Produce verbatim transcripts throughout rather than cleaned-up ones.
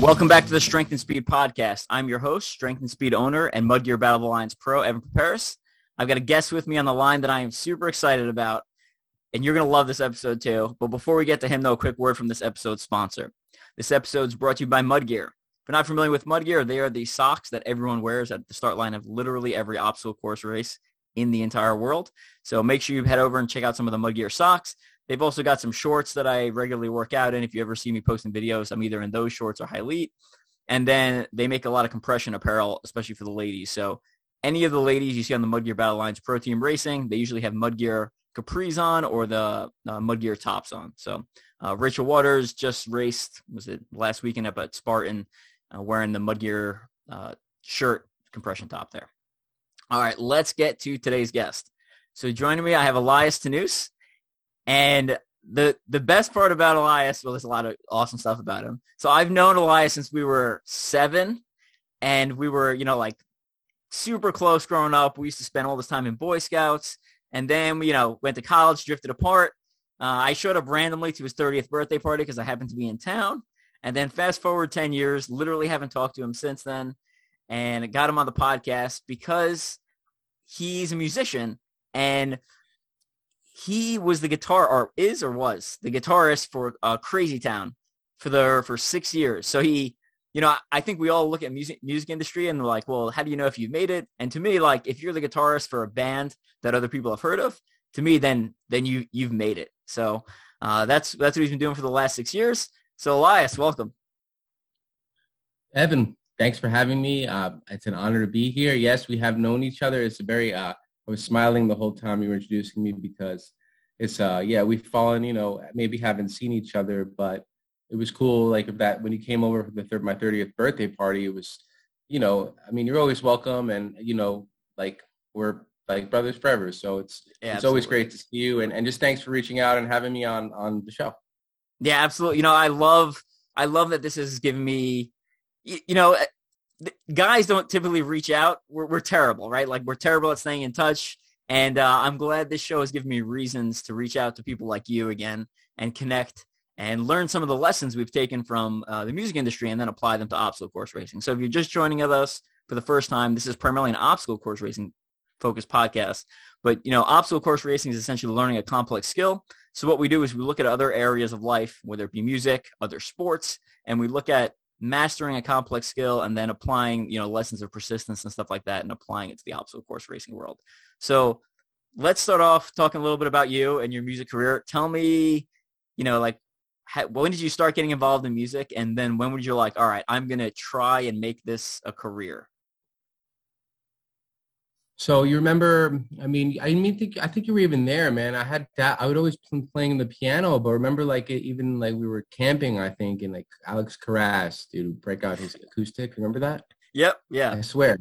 Welcome back to the Strength and Speed podcast. I'm your host, Strength and Speed owner, and Mudgear Battle Alliance pro, Evan Paris. I've got a guest with me on the line that I am super excited about, and you're going to love this episode too. But before we get to him, though, a quick word from this episode's sponsor. This episode's brought to you by Mudgear. If you're not familiar with Mudgear, they are the socks that everyone wears at the start line of literally every obstacle course race in the entire world. So make sure you head over and check out some of the Mudgear socks. They've also got some shorts that I regularly work out in. If you ever see me posting videos, I'm either in those shorts or High Elite. And then they make a lot of compression apparel, especially for the ladies. So any of the ladies you see on the Mudgear Battle Alliance Pro Team Racing, they usually have Mudgear capris on or the uh, Mudgear tops on. So uh, Rachel Waters just raced, was it last weekend up at Spartan, uh, wearing the Mudgear uh, shirt compression top there. All right, let's get to today's guest. So joining me, I have Elias Tanous. And the the best part about Elias, well, there's a lot of awesome stuff about him. So I've known Elias since we were seven, and we were, you know, like super close growing up. We used to spend all this time in Boy Scouts, and then we, you know, went to college, drifted apart. Uh, I showed up randomly to his thirtieth birthday party because I happened to be in town. And then fast forward ten years, literally haven't talked to him since then, and I got him on the podcast because he's a musician, and he was the guitar, or is, or was the guitarist for uh, Crazy Town for the for six years. So he, you know, I, I think we all look at music music industry and we're like, well, how do you know if you've made it? And to me, like, if you're the guitarist for a band that other people have heard of, to me, then then you you've made it. So uh, that's that's what he's been doing for the last six years. So Elias, welcome. Evan, thanks for having me. Uh, it's an honor to be here. Yes, we have known each other. It's a very uh, I was smiling the whole time you were introducing me because it's, uh, yeah, we've fallen, you know, maybe haven't seen each other, but it was cool. Like that, when you came over for the third, my thirtieth birthday party, it was, you know, I mean, you're always welcome, and, you know, like we're like brothers forever. So it's, yeah, it's absolutely always great to see you, and, and just thanks for reaching out and having me on, on the show. Yeah, absolutely. You know, I love, I love that this has given me, you, you know, guys don't typically reach out. We're, we're terrible, right? Like, we're terrible at staying in touch. And uh, I'm glad this show has given me reasons to reach out to people like you again and connect and learn some of the lessons we've taken from uh, the music industry and then apply them to obstacle course racing. So if you're just joining us for the first time, this is primarily an obstacle course racing focused podcast. But, you know, obstacle course racing is essentially learning a complex skill. So what we do is we look at other areas of life, whether it be music, other sports, and we look at mastering a complex skill and then applying, you know, lessons of persistence and stuff like that and applying it to the obstacle course racing world. So let's start off talking a little bit about you and your music career. Tell me, you know, like, how, when did you start getting involved in music? And then when were you like, all right, I'm going to try and make this a career? So you remember, I mean, I mean, think, I think you were even there, man. I had that, I would always been playing the piano, but remember, like, even like we were camping, I think, and like Alex Karras, dude, break out his acoustic. Remember that? Yep. Yeah. I swear.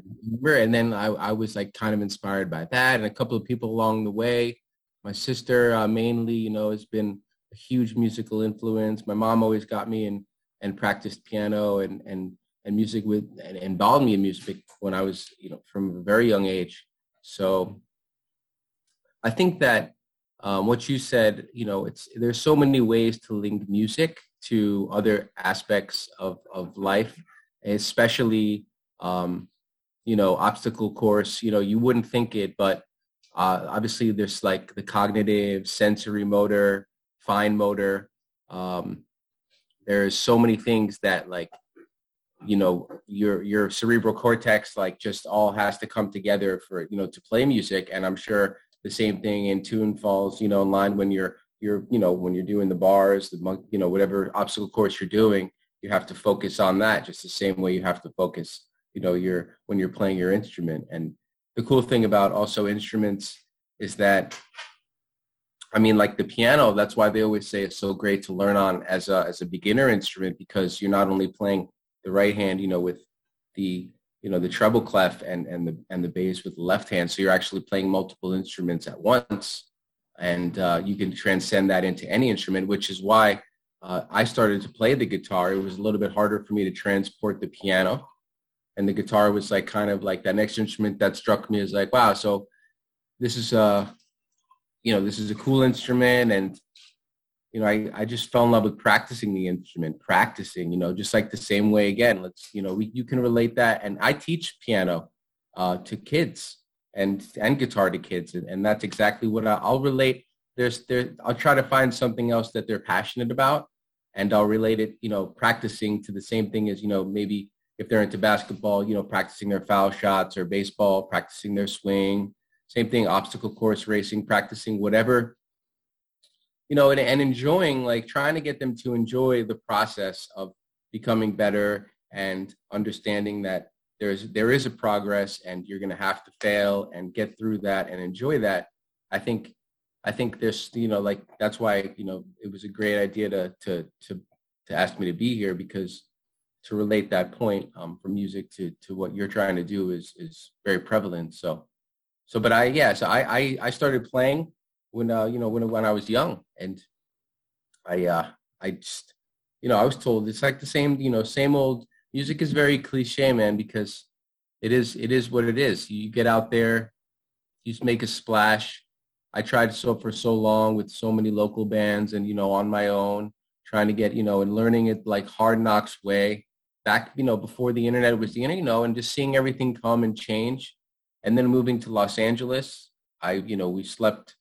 And then I, I was like kind of inspired by that, and a couple of people along the way. My sister uh, mainly, you know, has been a huge musical influence. My mom always got me in and practiced piano and, and, and music with, and involved me in music when I was, you know, from a very young age. So I think that um, what you said, you know, it's, there's so many ways to link music to other aspects of, of life, especially, um, you know, obstacle course, you know, you wouldn't think it, but uh, obviously there's like the cognitive, sensory motor, fine motor. Um, there's so many things that, like, you know, your your cerebral cortex, like, just all has to come together for, you know, to play music. And I'm sure the same thing in tune falls, you know, in line when you're you're you know, when you're doing the bars, the monk, you know, whatever obstacle course you're doing, you have to focus on that just the same way you have to focus, you know, your when you're playing your instrument. And the cool thing about also instruments is that, I mean, like the piano, that's why they always say it's so great to learn on as a as a beginner instrument, because you're not only playing the right hand, you know, with the, you know, the treble clef and, and the, and the bass with the left hand. So you're actually playing multiple instruments at once, and uh, you can transcend that into any instrument, which is why uh, I started to play the guitar. It was a little bit harder for me to transport the piano, and the guitar was like, kind of like that next instrument that struck me as like, wow, so this is a, you know, this is a cool instrument, and you know, I, I just fell in love with practicing the instrument, practicing, you know, just like the same way again, let's, you know, we, you can relate that. And I teach piano uh, to kids and, and guitar to kids. And, and that's exactly what I, I'll relate. There's there, I'll try to find something else that they're passionate about. And I'll relate it, you know, practicing to the same thing as, you know, maybe if they're into basketball, you know, practicing their foul shots, or baseball, practicing their swing, same thing, obstacle course racing, practicing whatever, you know, and, and enjoying, like trying to get them to enjoy the process of becoming better and understanding that there's, there is a progress and you're going to have to fail and get through that and enjoy that. I think I think there's, you know, like, that's why, you know, it was a great idea to, to, to, to ask me to be here, because to relate that point um, from music to, to what you're trying to do is, is very prevalent. So, so, but I, yeah, so I, I, I started playing when, uh, you know, when, when I was young, and I, uh, I just, you know, I was told it's like the same, you know, same old music is very cliche, man, because it is, it is what it is. You get out there, you just make a splash. I tried so for so long with so many local bands and, you know, on my own, trying to get, you know, and learning it like Hard Knocks way back, you know, before the internet was the internet, you know, and just seeing everything come and change. And then moving to Los Angeles, I, you know, we slept,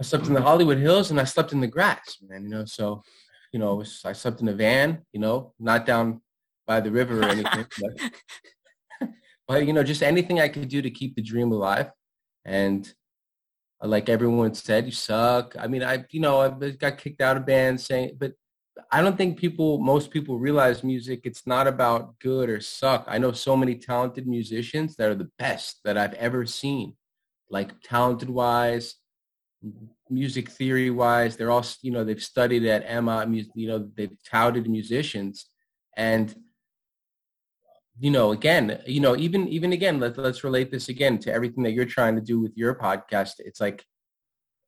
I slept in the Hollywood Hills and I slept in the grass, man, you know, so, you know, I slept in a van, you know, not down by the river or anything, but, but, you know, just anything I could do to keep the dream alive. And like everyone said, you suck. I mean, I, you know, I got kicked out of bands saying, but I don't think people, most people realize music, it's not about good or suck. I know so many talented musicians that are the best that I've ever seen, like talented wise, music theory wise. They're all, you know, they've studied at Emma, you know, they've touted musicians. And, you know, again, you know, even, even again, let's, let's relate this again to everything that you're trying to do with your podcast. It's like,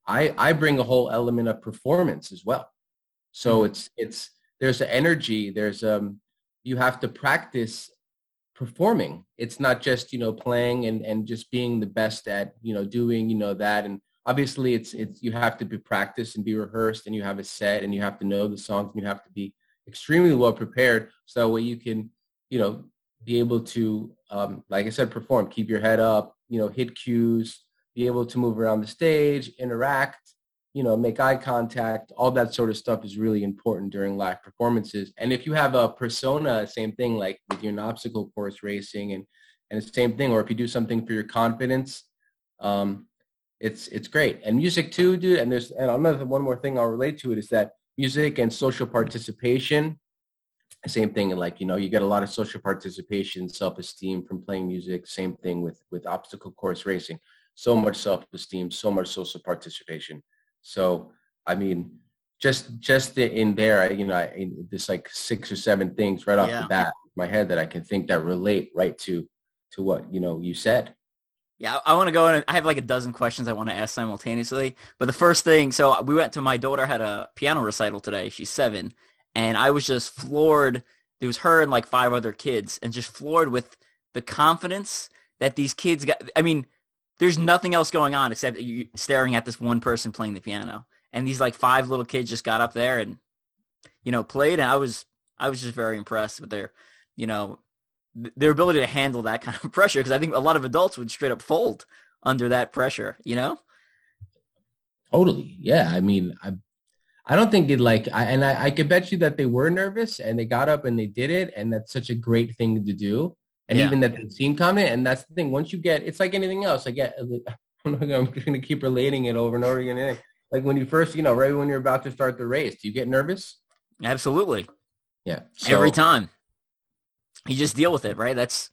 I, I bring a whole element of performance as well. So it's, it's, there's an energy, there's, um, you have to practice performing. It's not just, you know, playing and, and just being the best at, you know, doing, you know, that. And obviously it's, it's, you have to be practiced and be rehearsed, and you have a set, and you have to know the songs, and you have to be extremely well prepared. So that way you can, you know, be able to, um, like I said, perform, keep your head up, you know, hit cues, be able to move around the stage, interact, you know, make eye contact. All that sort of stuff is really important during live performances. And if you have a persona, same thing, like with your obstacle course racing and, and the same thing, or if you do something for your confidence, um, it's, it's great. And music too, dude. And there's, and another, one more thing I'll relate to it is that music and social participation, same thing. And like, you know, you get a lot of social participation, self-esteem from playing music. Same thing with, with obstacle course racing, so much self-esteem, so much social participation. So, I mean, just, just in there, you know, I, there's like six or seven things right off yeah. the bat of my head that I can think that relate right to, to what, you know, you said. Yeah, I want to go in. I have like a dozen questions I want to ask simultaneously, but the first thing, so we went to, my daughter had a piano recital today. She's seven. And I was just floored. It was her and like five other kids, and just floored with the confidence that these kids got. I mean, there's nothing else going on except you staring at this one person playing the piano. And these like five little kids just got up there and, you know, played. And I was, I was just very impressed with their, you know, their ability to handle that kind of pressure. Cause I think a lot of adults would straight up fold under that pressure, you know? Totally. Yeah. I mean, I, I don't think it like, I, and I, I could bet you that they were nervous and they got up and they did it. And that's such a great thing to do. And yeah. even that they seemed confident. And that's the thing. Once you get, it's like anything else. I get, I'm going to keep relating it over and over again. Like when you first, you know, right when you're about to start the race, do you get nervous? Absolutely. Yeah. So, every time. You just deal with it, right? That's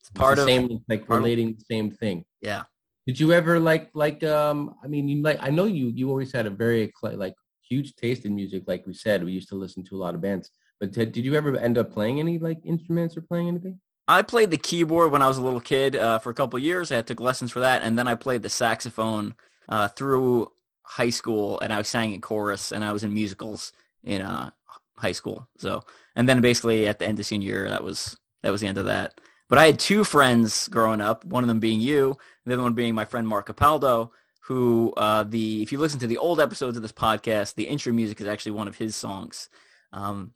it's part it's the of same, like part relating of, the same thing. Yeah. Did you ever like, like, um, I mean, you like, I know you, you always had a very like, huge taste in music. Like we said, we used to listen to a lot of bands, but did, did you ever end up playing any like instruments or playing anything? I played the keyboard when I was a little kid uh, for a couple of years. I took lessons for that. And then I played the saxophone uh, through high school, and I sang in chorus, and I was in musicals in uh, high school. So, and then basically at the end of senior year, that was, that was the end of that. But I had two friends growing up, one of them being you, the other one being my friend Mark Capaldo, who uh, the if you listen to the old episodes of this podcast, the intro music is actually one of his songs. Um,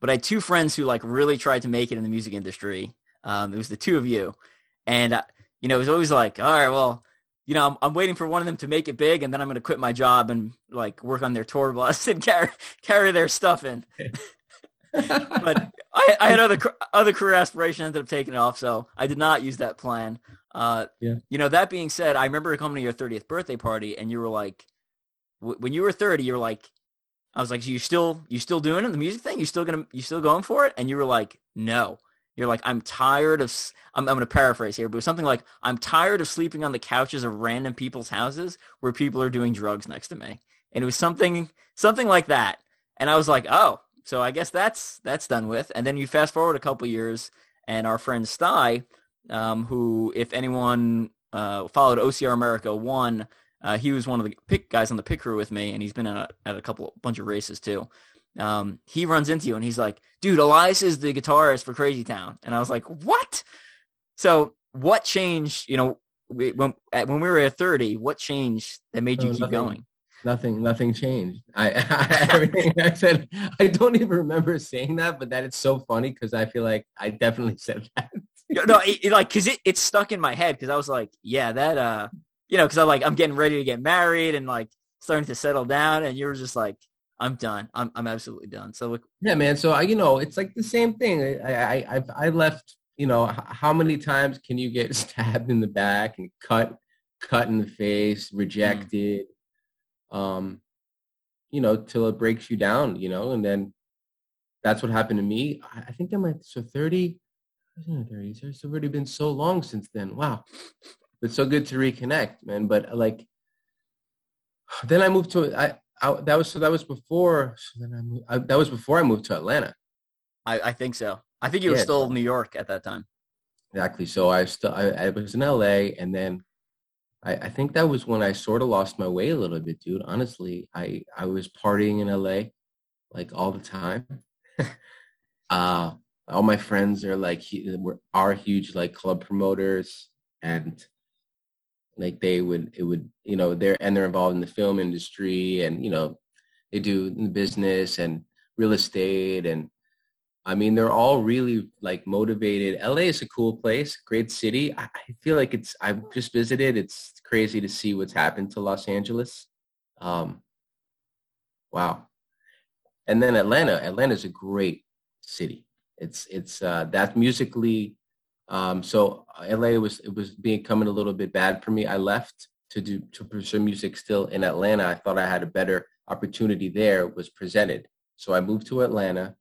but I had two friends who like really tried to make it in the music industry. Um, it was the two of you. And, uh, you know, it was always like, all right, well, you know, I'm, I'm waiting for one of them to make it big, and then I'm going to quit my job and like work on their tour bus and carry, carry their stuff in. But I, I had other other career aspirations, ended up taking it off, so I did not use that plan. Uh, yeah. You know, that being said, I remember coming to your thirtieth birthday party, and you were like, w- when you were thirty, you were like, I was like, so you still you still doing it, the music thing? You still gonna you still going for it? And you were like, no. You're like, I'm tired of. I'm, I'm going to paraphrase here, but it was something like, I'm tired of sleeping on the couches of random people's houses where people are doing drugs next to me, and it was something something like that. And I was like, oh. So I guess that's that's done with. And then you fast forward a couple years, and our friend Stye, um, who, if anyone uh, followed O C R America one, uh, he was one of the pick guys on the pick crew with me, and he's been at a, at a couple bunch of races too. Um, he runs into you, and he's like, "Dude, Elias is the guitarist for Crazy Town," and I was like, "What?" So what changed? You know, we, when when we were at thirty, what changed that made you oh, keep nothing. going? Nothing, nothing changed. I, I everything I said, I don't even remember saying that, but that it's so funny because I feel like I definitely said that. No, it, it, like, because it, it stuck in my head because I was like, yeah, that, uh, you know, because I like, I'm getting ready to get married and like starting to settle down, and you were just like, I'm done. I'm I'm absolutely done. So look, yeah, man. So I, you know, it's like the same thing. I I I've, I left. You know, how many times can you get stabbed in the back and cut cut in the face, rejected? Mm. um you know, till it breaks you down, you know. And then that's what happened to me. I think that might so thirty, it's already been so long since then. Wow, it's so good to reconnect, man. But like then I moved to I, I that was so that was before so then I, moved, I that was before I moved to Atlanta. I, I think so. I think you yeah. were still in New York at that time. Exactly. So I still I, I was in L A, and then I, I think that was when I sort of lost my way a little bit, dude. Honestly, I, I was partying in L A like all the time. uh, all my friends are like, were are huge like club promoters, and like they would, it would, you know, they're, and they're involved in the film industry, and, you know, they do business and real estate. And I mean, they're all really like motivated. L A is a cool place, great city. I, I feel like it's, I've just visited. It's crazy to see what's happened to Los Angeles. Um, wow. And then Atlanta, Atlanta's a great city. It's, it's uh, that musically. Um, so L A was, it was becoming a little bit bad for me. I left to do, to pursue music still in Atlanta. I thought I had a better opportunity there was presented. So I moved to Atlanta.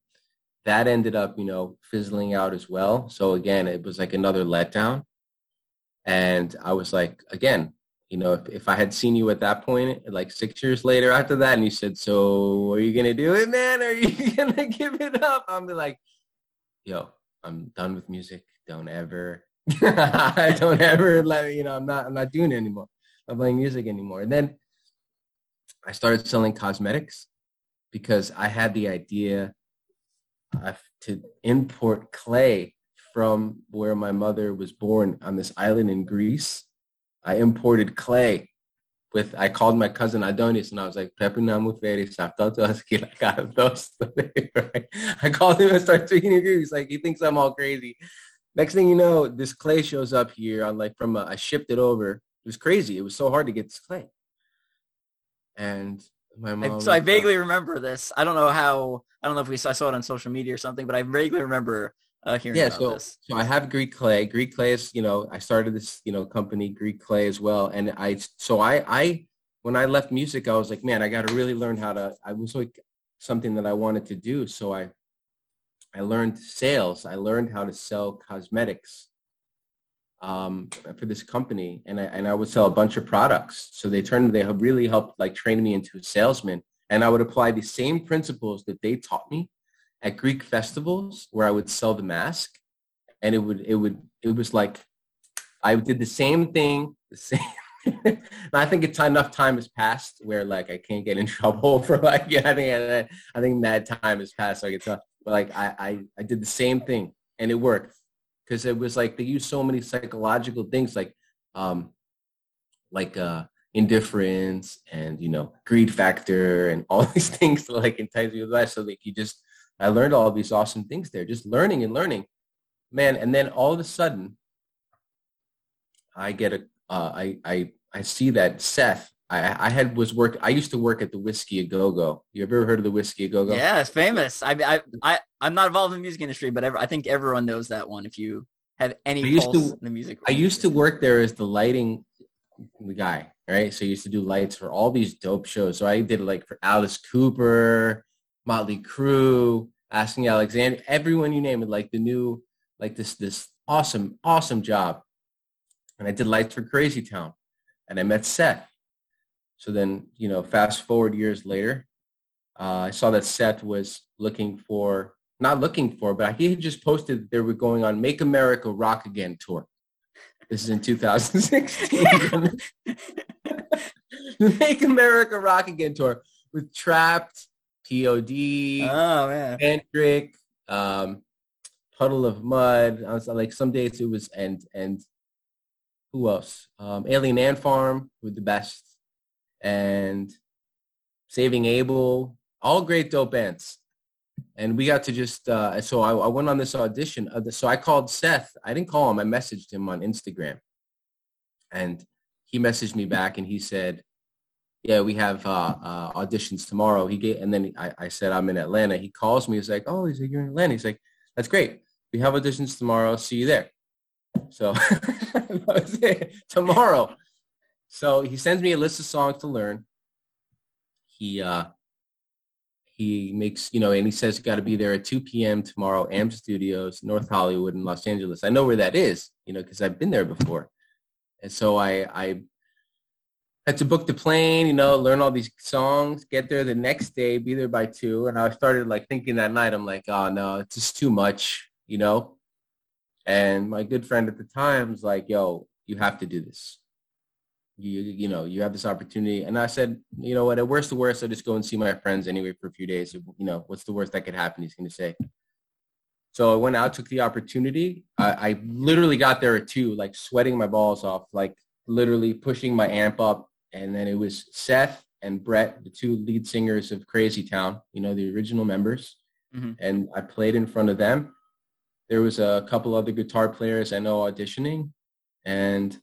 That ended up, you know, fizzling out as well. So again, it was like another letdown. And I was like, again, you know, if, if I had seen you at that point, like six years later after that, and you said, so are you going to do it, man? Are you going to give it up? I'm like, yo, I'm done with music. Don't ever, don't ever let, you know, I'm not, I'm not doing it anymore. I'm playing music anymore. And then I started selling cosmetics because I had the idea Uh, to import clay from where my mother was born on this island in Greece. I imported clay with, I called my cousin Adonis and I was like, I called him and started speaking in Greek. He's like, he thinks I'm all crazy. Next thing you know, this clay shows up here. I'm like, from, a, I shipped it over. It was crazy. It was so hard to get this clay. And my mom. So I vaguely uh, remember this. I don't know how, I don't know if we saw, I saw it on social media or something, but I vaguely remember uh, hearing yeah, about so, this. Yeah, so I have Greek clay. Greek clay is, you know, I started this, you know, company, Greek clay as well. And I, so I, I, when I left music, I was like, man, I got to really learn how to, I was like something that I wanted to do. So I, I learned sales. I learned how to sell cosmetics um for this company, and I and I would sell a bunch of products. So they turned they have really helped like train me into a salesman, and I would apply the same principles that they taught me at Greek festivals where I would sell the mask, and it would it would it was like I did the same thing the same and I think it's enough time has passed where like I can't get in trouble for like yeah I think I, I think that time has passed so I get tough, but like I, I I did the same thing and it worked. Because it was like they use so many psychological things, like, um, like uh, indifference and, you know, greed factor and all these things that, like, entice you to life. So like you just, I learned all these awesome things there, just learning and learning, man. And then all of a sudden I get a, uh, I, I, I see that Seth, I, I had was work. I used to work at the Whiskey a Go-Go. You ever heard of the Whiskey a Go-Go? Yeah, it's famous. I, I, I, I'm not involved in the music industry, but ever, I think everyone knows that one. If you have any pulse to, in the music, I used to work there as the lighting guy, right? So I used to do lights for all these dope shows. So I did like for Alice Cooper, Motley Crue, Asking Alexandria, everyone you name it. Like the new, like this, this awesome, awesome job. And I did lights for Crazy Town, and I met Seth. So then, you know, fast forward years later, uh, I saw that Seth was looking for, not looking for, but he had just posted that they were going on Make America Rock Again Tour. This is in two thousand sixteen. Make America Rock Again Tour with Trapt, P O D, oh, man. Tantric, um, Puddle of Mud. I was like, some days it was, and, and who else? Um, Alien Ant Farm with the best. And Saving Abel, all great dope bands. And we got to just, uh, so I, I went on this audition. Of the, so I called Seth. I didn't call him. I messaged him on Instagram. And he messaged me back and he said, yeah, we have uh, uh, auditions tomorrow. He gave, And then I, I said, I'm in Atlanta. He calls me. He's like, oh, he's like, you're in Atlanta. He's like, that's great. We have auditions tomorrow. I'll see you there. So that was it. Tomorrow. So he sends me a list of songs to learn. He uh, he makes, you know, and he says, got to be there at two p.m. tomorrow, Am Studios, North Hollywood in Los Angeles. I know where that is, you know, because I've been there before. And so I, I had to book the plane, you know, learn all these songs, get there the next day, be there by two. And I started, like, thinking that night, I'm like, oh, no, it's just too much, you know. And my good friend at the time was like, yo, you have to do this. You you know, you have this opportunity. And I said, you know what, at worst, the worst, I'll just go and see my friends anyway for a few days. You know, what's the worst that could happen, he's going to say. So I went out, took the opportunity. I, I literally got there at two, like sweating my balls off, like literally pushing my amp up. And then it was Seth and Brett, the two lead singers of Crazy Town, you know, the original members. Mm-hmm. And I played in front of them. There was a couple other guitar players I know auditioning. And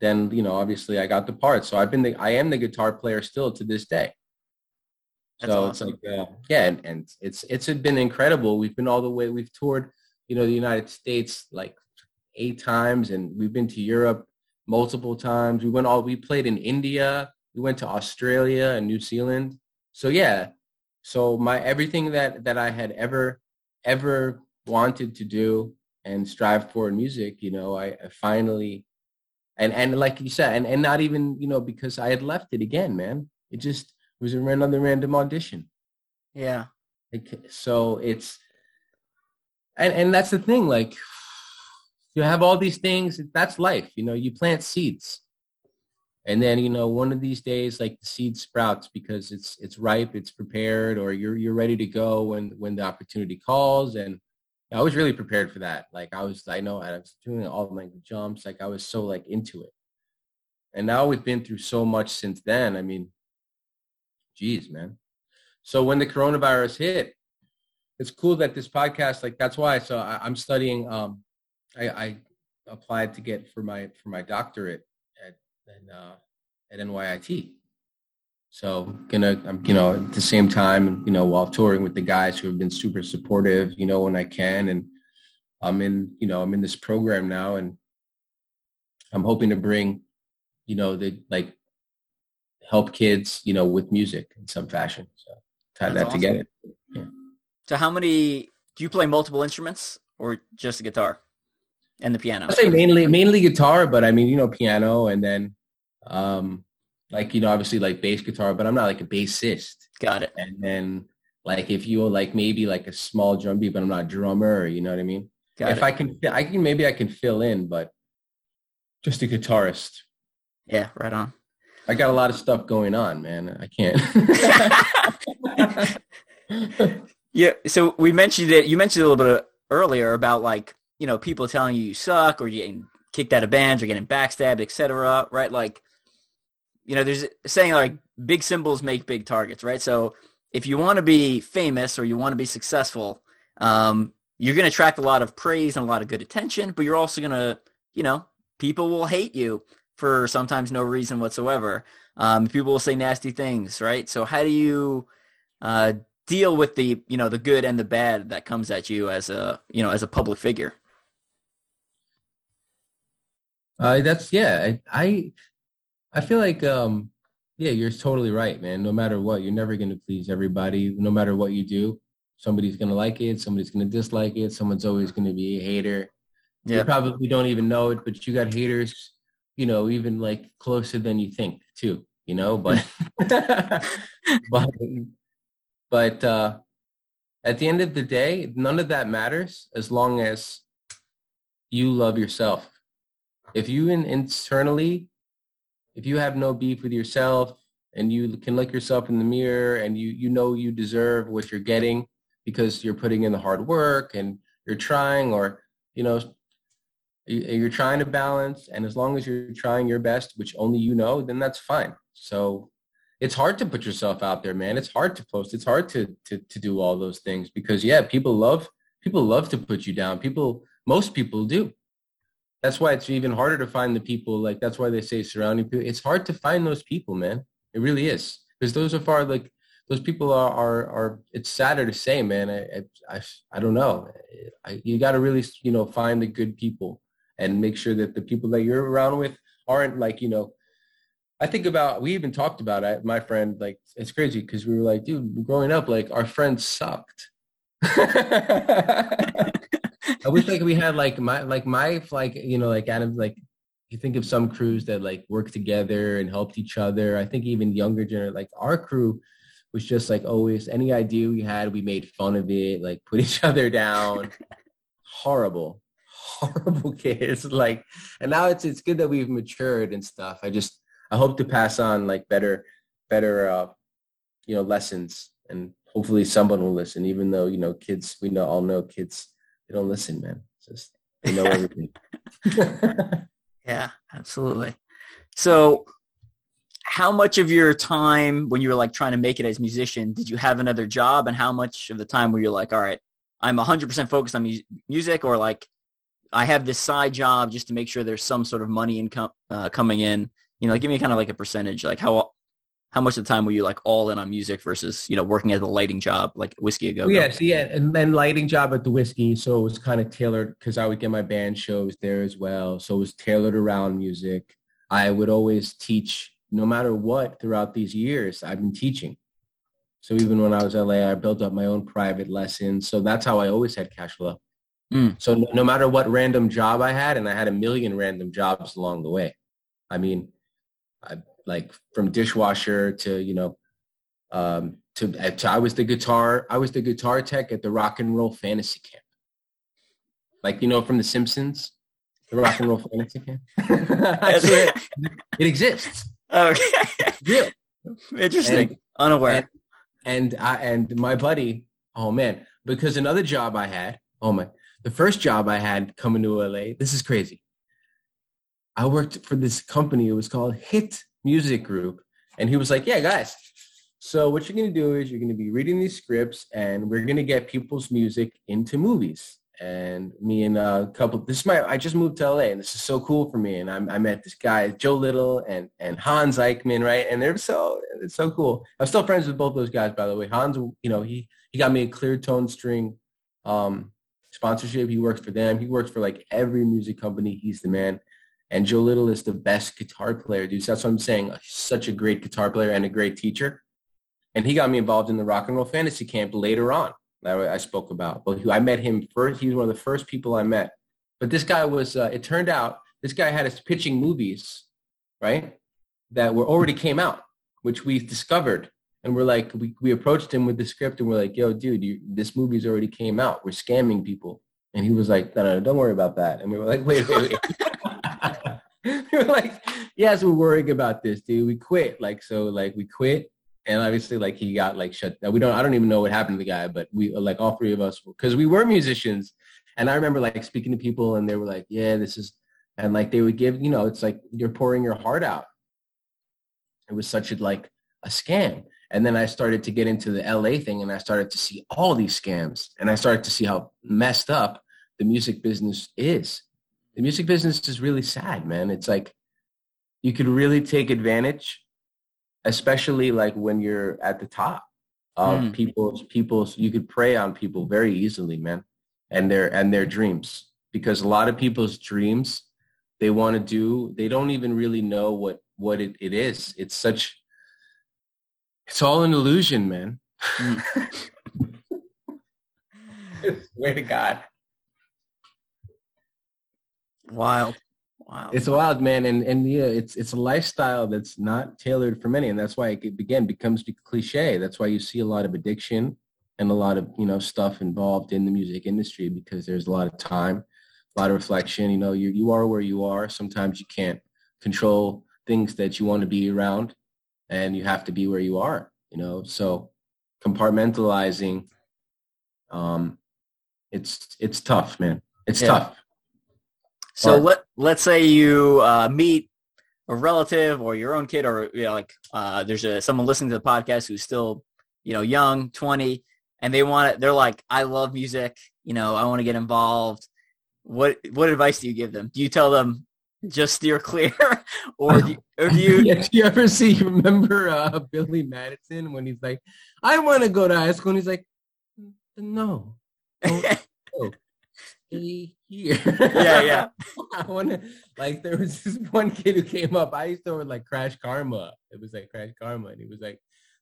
then, you know, obviously I got the part. So I've been the, I am the guitar player still to this day. That's so awesome. It's like, uh, yeah. And, and it's, it's been incredible. We've been all the way, we've toured, you know, the United States like eight times, and we've been to Europe multiple times. We went all, we played in India. We went to Australia and New Zealand. So yeah. So my, everything that, that I had ever, ever wanted to do and strive for in music, you know, I, I finally, And and like you said, and, and not even, you know, because I had left it again, man. It just was another random audition. Yeah. Like, so it's, and, and that's the thing, like, you have all these things, that's life, you know, you plant seeds. And then, you know, one of these days, like the seed sprouts because it's it's ripe, it's prepared, or you're you're ready to go when, when the opportunity calls. And I was really prepared for that. Like I was, I know I was doing all my jumps. Like I was so like into it. And now we've been through so much since then. I mean, geez, man. So when the coronavirus hit, it's cool that this podcast, like that's why. So I, I'm studying, um, I, I applied to get for my, for my doctorate at, at, uh, at N Y I T. So gonna, I'm, you know, at the same time, you know, while touring with the guys who have been super supportive, you know, when I can, and I'm in, you know, I'm in this program now, and I'm hoping to bring, you know, the like help kids, you know, with music in some fashion. So tie that awesome. Together. Yeah. So how many, do you play multiple instruments or just the guitar and the piano? I say mainly, mainly guitar, but I mean, you know, piano and then, um, like, you know, obviously like bass guitar, but I'm not like a bassist. Got it. And then like, if you like maybe like a small drum beat, but I'm not a drummer, you know what I mean? Got if it. I can, I can, maybe I can fill in, but just a guitarist. Yeah. Right on. I got a lot of stuff going on, man. I can't. Yeah. So we mentioned it, you mentioned a little bit earlier about like, you know, people telling you you suck or you're getting kicked out of bands or getting backstabbed, et cetera, right? Like, you know, there's a saying like big symbols make big targets, right? So if you want to be famous or you want to be successful, um, you're going to attract a lot of praise and a lot of good attention, but you're also going to, you know, people will hate you for sometimes no reason whatsoever. Um, people will say nasty things, right? So how do you uh, deal with the, you know, the good and the bad that comes at you as a, you know, as a public figure? Uh, that's, yeah, I, I, I feel like, um, yeah, you're totally right, man. No matter what, you're never going to please everybody. No matter what you do, somebody's going to like it. Somebody's going to dislike it. Someone's always going to be a hater. Yeah. You probably don't even know it, but you got haters, you know, even like closer than you think too, you know, but, but, but, uh, at the end of the day, none of that matters as long as you love yourself. If you in, internally, if you have no beef with yourself and you can look yourself in the mirror and you, you know, you deserve what you're getting because you're putting in the hard work and you're trying, or, you know, you're trying to balance. And as long as you're trying your best, which only you know, then that's fine. So it's hard to put yourself out there, man. It's hard to post. It's hard to, to, to do all those things because yeah, people love, people love to put you down. People, most people do. That's why it's even harder to find the people. Like, that's why they say surrounding people. It's hard to find those people, man. It really is. Because those are far, like, those people are, are, are it's sadder to say, man. I, I, I don't know. I, you got to really, you know, find the good people and make sure that the people that you're around with aren't like, you know, I think about, we even talked about it, my friend, like, it's crazy because we were like, dude, growing up, like, our friends sucked. I wish like we had like my, like my, like, you know, like Adam, like you think of some crews that like worked together and helped each other. I think even younger generation, like our crew was just like always any idea we had, we made fun of it, like put each other down. Horrible, horrible kids. Like, and now it's, it's good that we've matured and stuff. I just, I hope to pass on like better, better, uh, you know, lessons, and hopefully someone will listen, even though, you know, kids, we know, all know kids. They don't listen, man. It's just they know everything. Yeah, absolutely. So how much of your time when you were like trying to make it as a musician, did you have another job? And how much of the time were you like, all right, I'm one hundred percent focused on mu- music, or like I have this side job just to make sure there's some sort of money income uh, coming in? You know, like, give me kind of like a percentage. Like how how much of the time were you like all in on music versus, you know, working at a lighting job, like Whiskey a Go-Go? Yes, yeah. And then lighting job at the Whiskey. So it was kind of tailored because I would get my band shows there as well. So it was tailored around music. I would always teach no matter what throughout these years I've been teaching. So even when I was in L A, I built up my own private lessons. So that's how I always had cash flow. Mm. So no, no matter what random job I had, and I had a million random jobs along the way. I mean, I, like from dishwasher to, you know, um, to, to, I was the guitar, I was the guitar tech at the Rock and Roll Fantasy Camp. Like, you know, from The Simpsons, the Rock and Roll Fantasy Camp. it, it exists. Okay. Yeah. Interesting. And, Unaware. And, and I, and my buddy, oh man, because another job I had, oh my, the first job I had coming to L A, this is crazy. I worked for this company. It was called Hit Music Group, and he was like, yeah guys, so what you're going to do is you're going to be reading these scripts and we're going to get people's music into movies. And me and a couple, this is my, I just moved to L A and this is so cool for me, and I'm, I met this guy Joe Little and and Hans Eichmann, right? And they're so, it's so cool. I'm still friends with both those guys, by the way. Hans, you know, he he got me a Clear Tone String um sponsorship. He works for them, he works for like every music company. He's the man. And Joe Little is the best guitar player, dude. So that's what I'm saying. Such a great guitar player and a great teacher. And he got me involved in the Rock and Roll Fantasy Camp later on that I spoke about. But I met him first. He was one of the first people I met. But this guy was, uh, it turned out, this guy had us pitching movies, right, that were already came out, which we discovered. And we're like, we, we approached him with the script and we're like, yo, dude, you, this movie's already came out. We're scamming people. And he was like, no, no, don't worry about that. And we were like, wait, wait, wait. We were like, yes, we're worrying about this, dude. We quit. Like, so like we quit. And obviously like he got like shut down. We don't, I don't even know what happened to the guy, but we like all three of us, because we were musicians. And I remember like speaking to people and they were like, yeah, this is, and like they would give, you know, it's like you're pouring your heart out. It was such a, like a scam. And then I started to get into the L A thing, and I started to see all these scams, and I started to see how messed up the music business is. The music business is really sad, man. It's like you could really take advantage, especially like when you're at the top of mm. people's people's. You could prey on people very easily, man, and their and their dreams, because a lot of people's dreams they want to do. They don't even really know what what it, it is. It's such. It's all an illusion, man. Mm. I swear to God. Wild. Wow. It's wild, man. And, and yeah, it's, it's a lifestyle that's not tailored for many. And that's why it, again, becomes cliche. That's why you see a lot of addiction and a lot of, you know, stuff involved in the music industry, because there's a lot of time, a lot of reflection. You know, you you are where you are. Sometimes you can't control things that you want to be around. And you have to be where you are, you know, so compartmentalizing, um, it's, it's tough, man. It's yeah. tough. So but, let, let's say you uh, meet a relative or your own kid, or, you know, like uh, there's a, someone listening to the podcast who's still, you know, young, twenty, and they want it. They're like, I love music. You know, I want to get involved. What, what advice do you give them? Do you tell them, just steer clear, or do you, or do you... Yeah, do you ever see, you remember uh, Billy Madison when he's like, I want to go to high school, and he's like, no, stay here. Yeah, yeah. I want to, like, there was this one kid who came up, I used to order, like, Crash Karma, it was like Crash Karma, and he was like,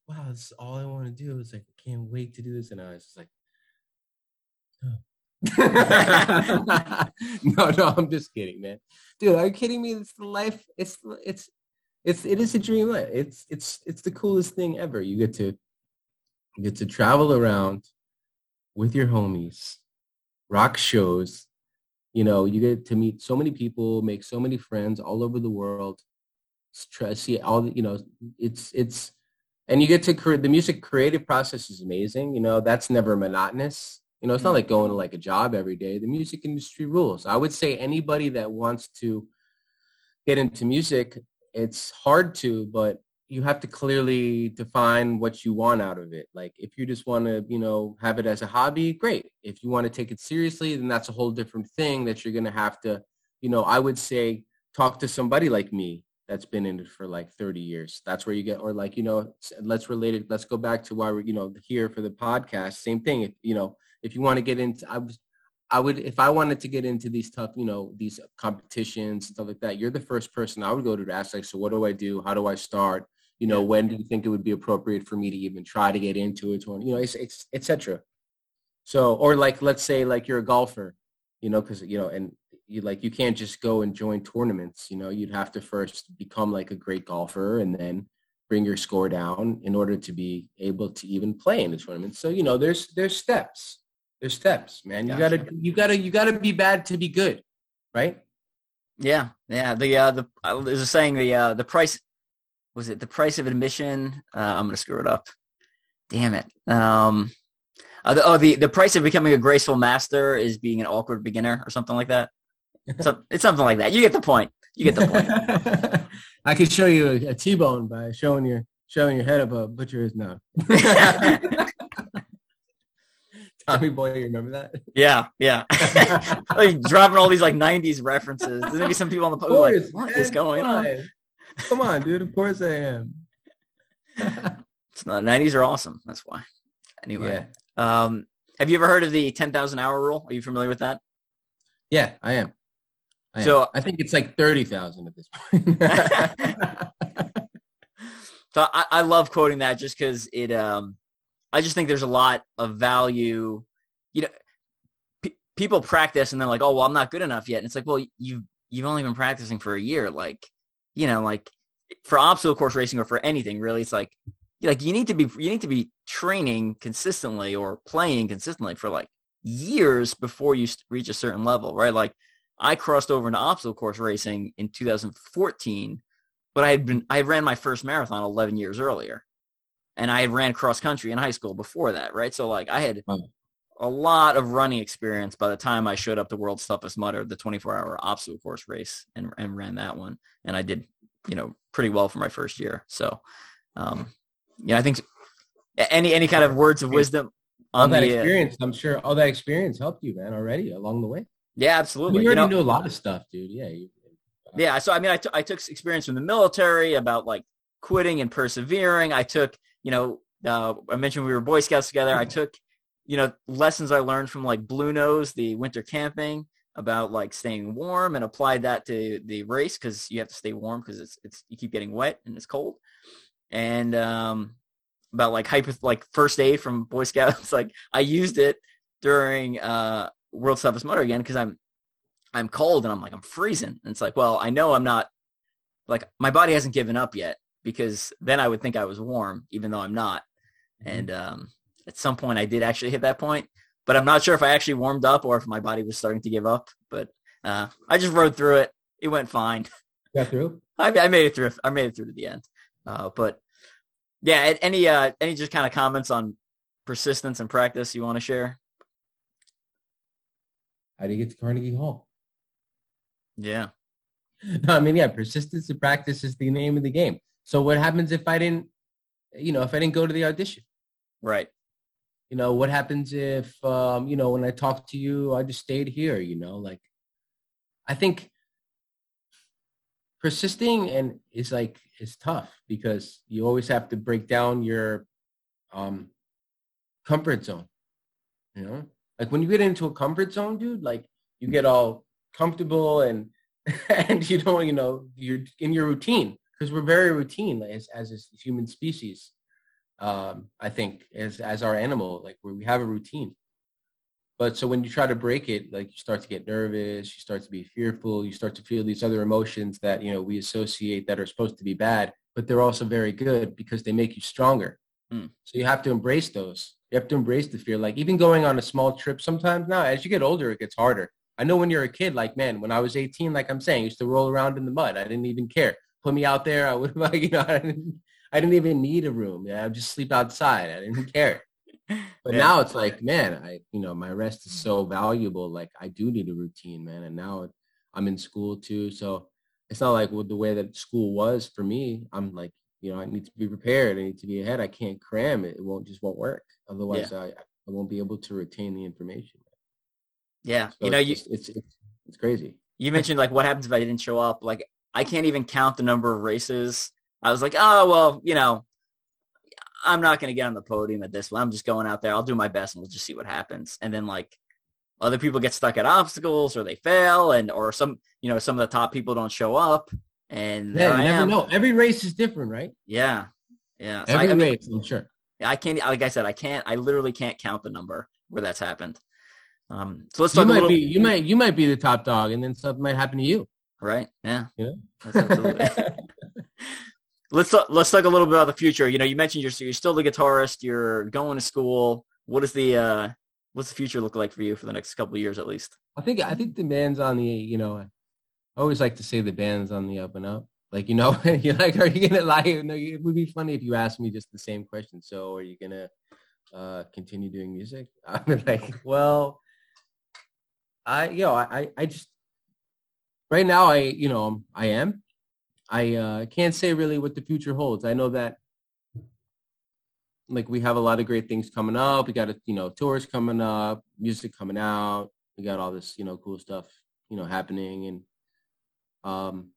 wow, this is all I want to do, it's like, I can't wait to do this, and I was just like, no. Oh. no, no, I'm just kidding, man. Dude, are you kidding me? It's the life. It's it's it's it is a dream life. It's it's it's the coolest thing ever. You get to you get to travel around with your homies, rock shows. You know, you get to meet so many people, make so many friends all over the world. Try, see all the, you know. It's it's and you get to create the music creative process is amazing. You know, that's never monotonous. You know, it's not like going to like a job every day. The music industry rules. I would say anybody that wants to get into music, it's hard to, but you have to clearly define what you want out of it. Like if you just want to, you know, have it as a hobby, great. If you want to take it seriously, then that's a whole different thing that you're going to have to, you know, I would say talk to somebody like me that's been in it for like thirty years. That's where you get, or like, you know, let's relate it. Let's go back to why we're, you know, here for the podcast. Same thing, if, you know, if you want to get into, I was, I would, if I wanted to get into these tough, you know, these competitions and stuff like that, you're the first person I would go to to ask, like, so what do I do? How do I start? You know, when do you think it would be appropriate for me to even try to get into it? You know, it's, it's, et cetera. So, or like, let's say like you're a golfer, you know, cause you know, and you like, you can't just go and join tournaments, you know, you'd have to first become like a great golfer and then bring your score down in order to be able to even play in the tournament. So, you know, there's, there's steps. There's steps, man. You gotcha. gotta, you gotta, you gotta be bad to be good, right? Yeah, yeah. The uh, the uh, there's a saying. The uh, the price was it the price of admission? Uh, I'm gonna screw it up. Damn it. Um, uh, the, oh, the the price of becoming a graceful master is being an awkward beginner, or something like that. So it's something like that. You get the point. You get the point. I could show you a, a T-bone by showing your showing your head up a butcher's knife. Tommy Boy, you remember that? Yeah, yeah. Like dropping all these like nineties references. There's gonna be some people on the podcast like, what is going on? Come on, dude. Of course I am. It's not nineties are awesome. That's why. Anyway, yeah. um, have you ever heard of the ten thousand hour rule? Are you familiar with that? Yeah, I am. I am. So I think it's like thirty thousand at this point. So I, I love quoting that just because it. Um, I just think there's a lot of value, you know, p- people practice and they're like, oh, well, I'm not good enough yet. And it's like, well, you've, you've only been practicing for a year. Like, you know, like for obstacle course racing or for anything really, it's like, like you need to be, you need to be training consistently or playing consistently for like years before you reach a certain level, right? Like I crossed over into obstacle course racing in two thousand fourteen, but I had been, I ran my first marathon eleven years earlier. And I had ran cross country in high school before that, right? So like I had a lot of running experience by the time I showed up to World's Toughest Mudder, the twenty-four hour obstacle course race, and, and ran that one. And I did you know, pretty well for my first year. So, um, yeah, I think any, any kind of words of wisdom on all that the, experience, I'm sure all that experience helped you, man, already along the way. Yeah, absolutely. I mean, you already you know, know a lot of stuff, dude. Yeah. You, uh, yeah. So, I mean, I, t- I took experience from the military about like quitting and persevering. I took, you know, uh, I mentioned we were Boy Scouts together. I took, you know, lessons I learned from like Blue Nose, the winter camping, about like staying warm, and applied that to the race, because you have to stay warm because it's, it's, you keep getting wet and it's cold. And um, about like hyper, like first aid from Boy Scouts. Like I used it during uh, World's Toughest Mudder again, because I'm, I'm cold and I'm like, I'm freezing. And it's like, well, I know I'm not, like my body hasn't given up yet, because then I would think I was warm, even though I'm not. And um, at some point I did actually hit that point, but I'm not sure if I actually warmed up or if my body was starting to give up. But uh, I just rode through it. It went fine. Got through? I, I made it through. I made it through to the end. Uh, but yeah, any uh, any just kind of comments on persistence and practice you want to share? How do you get to Carnegie Hall? Yeah. No, I mean, yeah, persistence and practice is the name of the game. So what happens if I didn't, you know, if I didn't go to the audition? Right. You know, what happens if, um, you know, when I talk to you, I just stayed here, you know, like, I think persisting and is like, is tough, because you always have to break down your um, comfort zone, you know, like when you get into a comfort zone, dude, like you get all comfortable and, and you don't, you know, you're in your routine, because we're very routine as, as a human species. Um, I think as, as our animal, like where we have a routine, but so when you try to break it, like you start to get nervous, you start to be fearful, you start to feel these other emotions that, you know, we associate that are supposed to be bad, but they're also very good because they make you stronger. Mm. So you have to embrace those. You have to embrace the fear. Like even going on a small trip sometimes now, as you get older, it gets harder. I know when you're a kid, like, man, when I was eighteen, like I'm saying, I used to roll around in the mud. I didn't even care. Put me out there. I would like, you know, I didn't, I didn't even need a room. Yeah, I would just sleep outside. I didn't care. But yeah. Now it's like, man, I, you know, my rest is so valuable. Like I do need a routine, man. And now I'm in school too. So it's not like, well, the way that school was for me, I'm like, you know, I need to be prepared. I need to be ahead. I can't cram it. It won't just won't work. Otherwise yeah. I, I won't be able to retain the information. Yeah. So you know, you, it's, it's, it's, it's crazy. You mentioned like, what happens if I didn't show up? Like I can't even count the number of races. I was like, oh, well, you know, I'm not going to get on the podium at this one. I'm just going out there. I'll do my best and we'll just see what happens. And then like other people get stuck at obstacles or they fail and, or some, you know, some of the top people don't show up. And yeah, you never know. Every race is different, right? Yeah. Yeah. So Every I, I mean, race, I'm sure. I can't, like I said, I can't, I literally can't count the number where that's happened. Um, so let's talk you might a little be, You might, you might be the top dog and then something might happen to you. Right. Yeah. Yeah. That's absolutely. Let's talk, let's talk a little bit about the future. You know, you mentioned you're you're still the guitarist. You're going to school. What is the uh, what's the future look like for you for the next couple of years at least? I think I think the band's on the you know, I always like to say the band's on the up and up. Like you know, you're like, are you gonna lie? No, it would be funny if you asked me just the same question. So, are you gonna uh, continue doing music? I'm like, well, I you know, I I just right now I you know I am. I uh, can't say really what the future holds. I know that, like, we have a lot of great things coming up. We got, a, you know, tours coming up, music coming out. We got all this, you know, cool stuff, you know, happening. And um,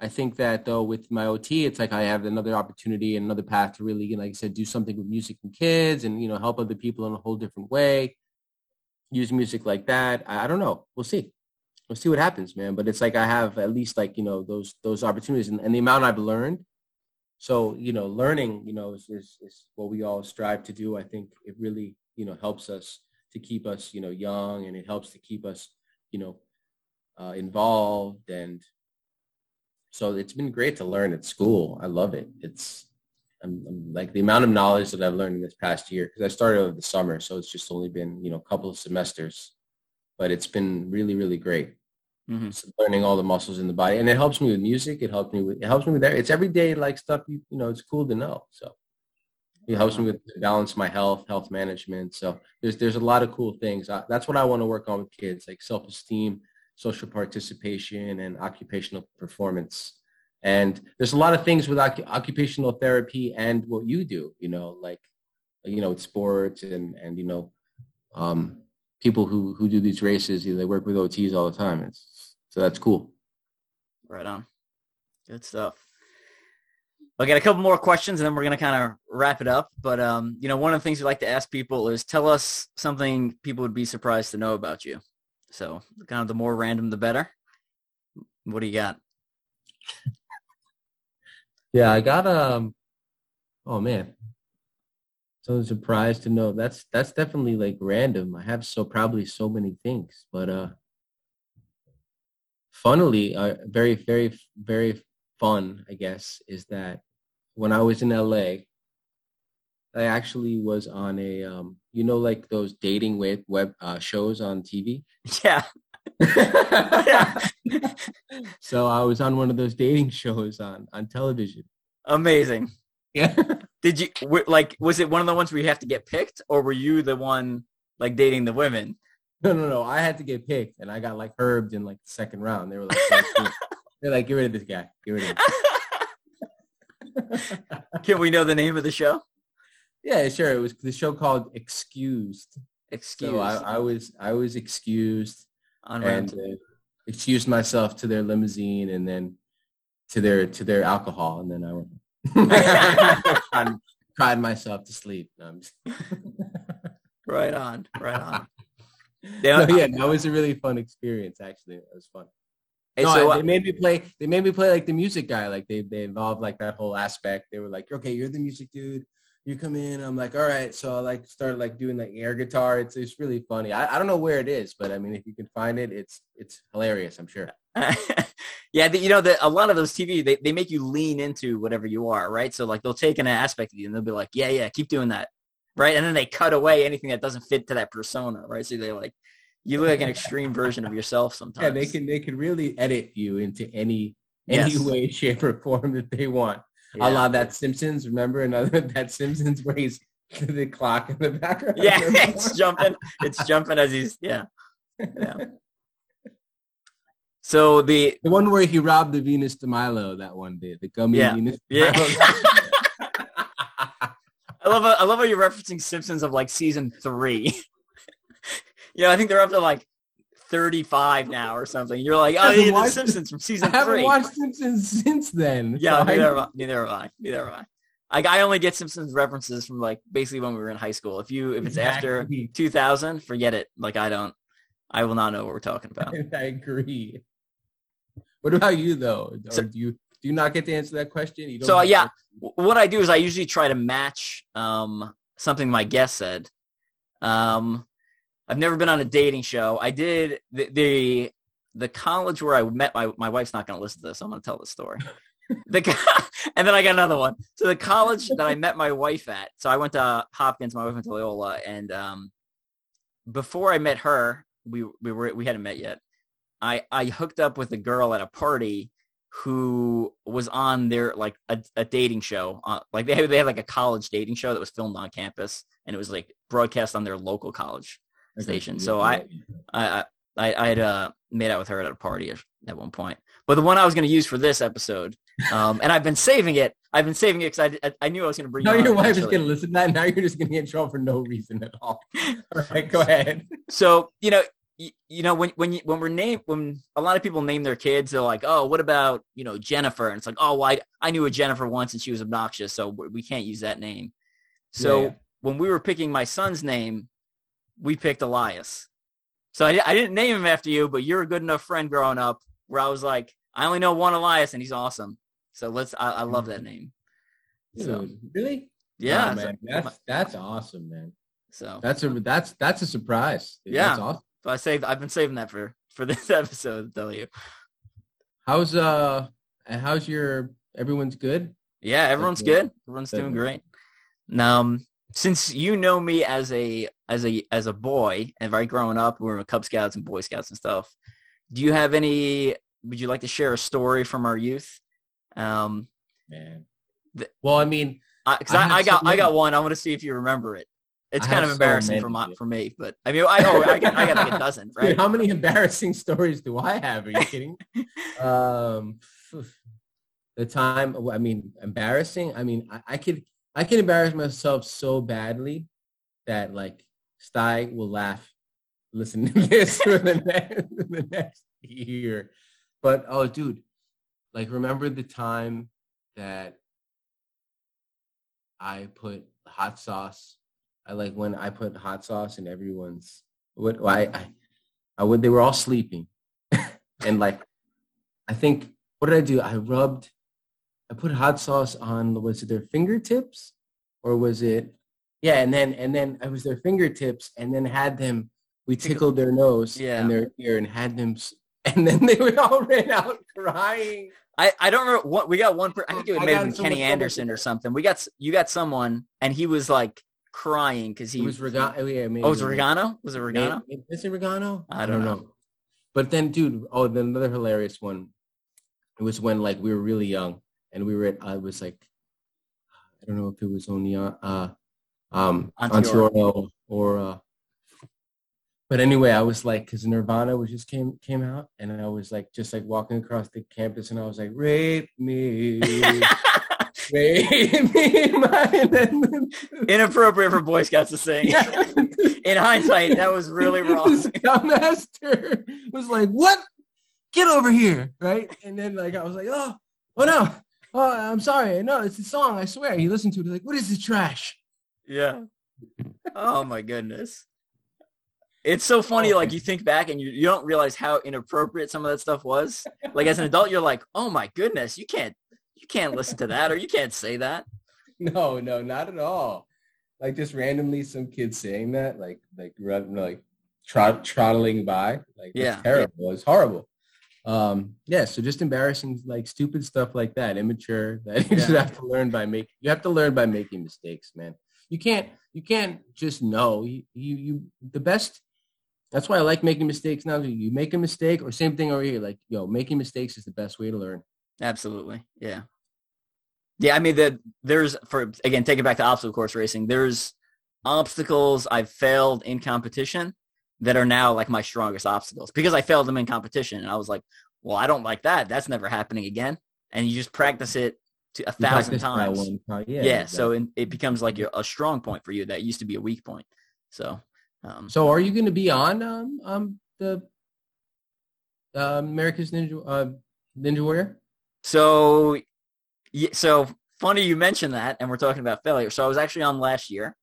I think that, though, with my O T, it's like I have another opportunity and another path to really, like I said, do something with music and kids and, you know, help other people in a whole different way, use music like that. I, I don't know. We'll see. We'll see what happens, man. But it's like I have at least like, you know, those those opportunities and, and the amount I've learned. So, you know, learning, you know, is, is, is what we all strive to do. I think it really, you know, helps us to keep us, you know, young, and it helps to keep us, you know, uh, involved. And so it's been great to learn at school. I love it. It's I'm, I'm like the amount of knowledge that I've learned in this past year, because I started over the summer. So it's just only been, you know, a couple of semesters, but it's been really, really great. Mm-hmm. So learning all the muscles in the body, and it helps me with music. It helps me with it helps me with that. It's everyday like stuff. You, you know, it's cool to know. So it helps me with balance my health, health management. So there's there's a lot of cool things. I, that's what I want to work on with kids, like self-esteem, social participation, and occupational performance. And there's a lot of things with oc- occupational therapy and what you do, you know, like, you know, it's sports and, and, you know, um, people who, who do these races, you know, they work with O Ts all the time. It's, so that's cool. Right on. Good stuff. I got a couple more questions and then we're going to kind of wrap it up. But, um, you know, one of the things we like to ask people is tell us something people would be surprised to know about you. So kind of the more random, the better. What do you got? Yeah, I got, um, oh man. So surprised to know that's, that's definitely like random. I have so probably so many things, but, uh, funnily, uh, very, very, very fun, I guess, is that when I was in L A, I actually was on a, um, you know, like those dating web, web uh, shows on T V. Yeah. Yeah. So I was on one of those dating shows on, on television. Amazing. Yeah. Did you, like, was it one of the ones where you have to get picked, or were you the one, like, dating the women? No, no, no. I had to get picked, and I got, like, herbed in, like, the second round. They were like, they're like, get rid of this guy. Get rid of him. Can we know the name of the show? Yeah, sure. It was the show called Excused. Excused. So I, I was I was excused. On round two. Excused myself to their limousine and then to their to their alcohol, and then I went I cried myself to sleep. No, I'm just... Right on, right on. No, yeah, that was a really fun experience. Actually, it was fun. Hey, no, so, I, they made me play. They made me play like the music guy. Like they they involved like that whole aspect. They were like, okay, you're the music dude. You come in. I'm like, all right. So I like started like doing like air guitar. It's it's really funny. I, I don't know where it is, but I mean, if you can find it, it's it's hilarious. I'm sure. Yeah, the, you know, the, a lot of those T V, they they make you lean into whatever you are, right? So like they'll take an aspect of you and they'll be like, yeah, yeah, keep doing that, right? And then they cut away anything that doesn't fit to that persona, right? So they like, you look like an extreme version of yourself sometimes. Yeah, they can they can really edit you into any any yes. way, shape, or form that they want. Yeah. A la that Simpsons, remember another that Simpsons where he's the clock in the background. Yeah, it's jumping. It's jumping as he's yeah. Yeah. So the the one where he robbed the Venus de Milo, that one did the gummy yeah. Venus. Yeah. I love how, I love how you're referencing Simpsons of like season three. You know, I think they're up to like thirty-five now or something. You're like, oh, yeah, the Simpsons from season three. I haven't three. watched Simpsons since then. Yeah, so neither, I, neither have I. Neither have I. Like, I only get Simpsons references from like basically when we were in high school. If you if it's exactly. after two thousand, forget it. Like, I don't. I will not know what we're talking about. I agree. What about you though? So, do you do you not get to answer that question? You don't so yeah, to- what I do is I usually try to match um, something my guest said. Um. I've never been on a dating show. I did the the, the college where I met my, my wife's not going to listen to this. So I'm going to tell this story. the story. And then I got another one. So the college that I met my wife at, so I went to Hopkins, my wife went to Loyola. And um, before I met her, we we were we hadn't met yet. I, I hooked up with a girl at a party who was on their like a, a dating show. Uh, like they had, they had like a college dating show that was filmed on campus and it was like broadcast on their local college station. So I, I, I, I had uh, made out with her at a party at one point. But the one I was going to use for this episode, um, and I've been saving it. I've been saving it because I, I knew I was going to bring. Now you your wife eventually. Is going to listen to that. Now you're just going to get in trouble for no reason at all. All right, go ahead. So you know, you, you know when when you, when we're named, when a lot of people name their kids, they're like, oh, what about you know Jennifer? And it's like, oh, well, I I knew a Jennifer once and she was obnoxious, so we can't use that name. So yeah. When we were picking my son's name, we picked Elias. So I, I didn't name him after you, but you're a good enough friend growing up where I was like, I only know one Elias and he's awesome. So let's, I, I love that name. So dude, really? Yeah. Oh, man. That's, that's awesome, man. So that's a, that's, that's a surprise. Dude. Yeah. That's awesome. So I saved, I've been saving that for, for this episode to tell you. How's, uh, how's your, everyone's good? Yeah. Everyone's that's good. good. Everyone's that's doing good. Great. Now, um, since you know me as a as a as a boy and right growing up, we were Cub Scouts and Boy Scouts and stuff. Do you have any? Would you like to share a story from our youth? Um, Man, th- well, I mean, because I, I, I got so I got one. I want to see if you remember it. It's I kind of embarrassing so for my, for me, but I mean, I oh, I got I got like a dozen. Right? Dude, how many embarrassing stories do I have? Are you kidding? um, the time, I mean, embarrassing. I mean, I, I could I can embarrass myself so badly that like Stye will laugh listening to this for the next the next year. But oh, dude, like remember the time that I put hot sauce. I like when I put hot sauce in everyone's. What I I, I would they were all sleeping, and like I think what did I do? I rubbed. I put hot sauce on, was it their fingertips or was it, yeah, and then and then it was their fingertips and then had them, we tickled their nose yeah. and their ear and had them, and then they would all ran out crying. I, I don't remember what, we got one, per, I think it was maybe Kenny Anderson or something. We got, you got someone and he was like crying because he it was, Rega- oh, yeah, maybe, oh, was it Regano? Was it Regano? Maybe, is it Regano? I don't, I don't know. know. But then, dude, oh, then another hilarious one. It was when like we were really young. And we were at, I was like, I don't know if it was on the, uh, um, Ontario or, uh, but anyway, I was like, cause Nirvana was just came, came out and I was like, just like walking across the campus and I was like, rape me, rape me. Inappropriate for Boy Scouts to sing. In hindsight, that was really wrong. The scoutmaster was like, what? Get over here. Right. And then like, I was like, oh, oh no. Oh, I'm sorry. No, it's a song. I swear. He listened to it. He's like, what is this trash? Yeah. Oh my goodness. It's so funny. Like you think back and you, you don't realize how inappropriate some of that stuff was. Like as an adult, you're like, oh my goodness, you can't, you can't listen to that or you can't say that. No, no, not at all. Like just randomly some kids saying that, like, like, like trot, trottling by. Like yeah. It's terrible. Yeah. It's horrible. Um, yeah, so just embarrassing, like stupid stuff like that, immature, that you yeah. just have to learn by making, you have to learn by making mistakes, man. You can't, you can't just know you, you, you, the best, that's why I like making mistakes now. You make a mistake or same thing over here, like, yo, making mistakes is the best way to learn. Absolutely. Yeah. Yeah. I mean, the, there's for, again, take it back to obstacle course racing. There's obstacles I've failed in competition that are now like my strongest obstacles because I failed them in competition. And I was like, well, I don't like that. That's never happening again. And you just practice it to a thousand times. One, yeah. yeah exactly. So in, it becomes like a strong point for you that used to be a weak point. So, um, so are you going to be on, um, um, the, uh, America's Ninja, uh, Ninja Warrior? So, yeah, so funny you mentioned that and we're talking about failure. So I was actually on last year.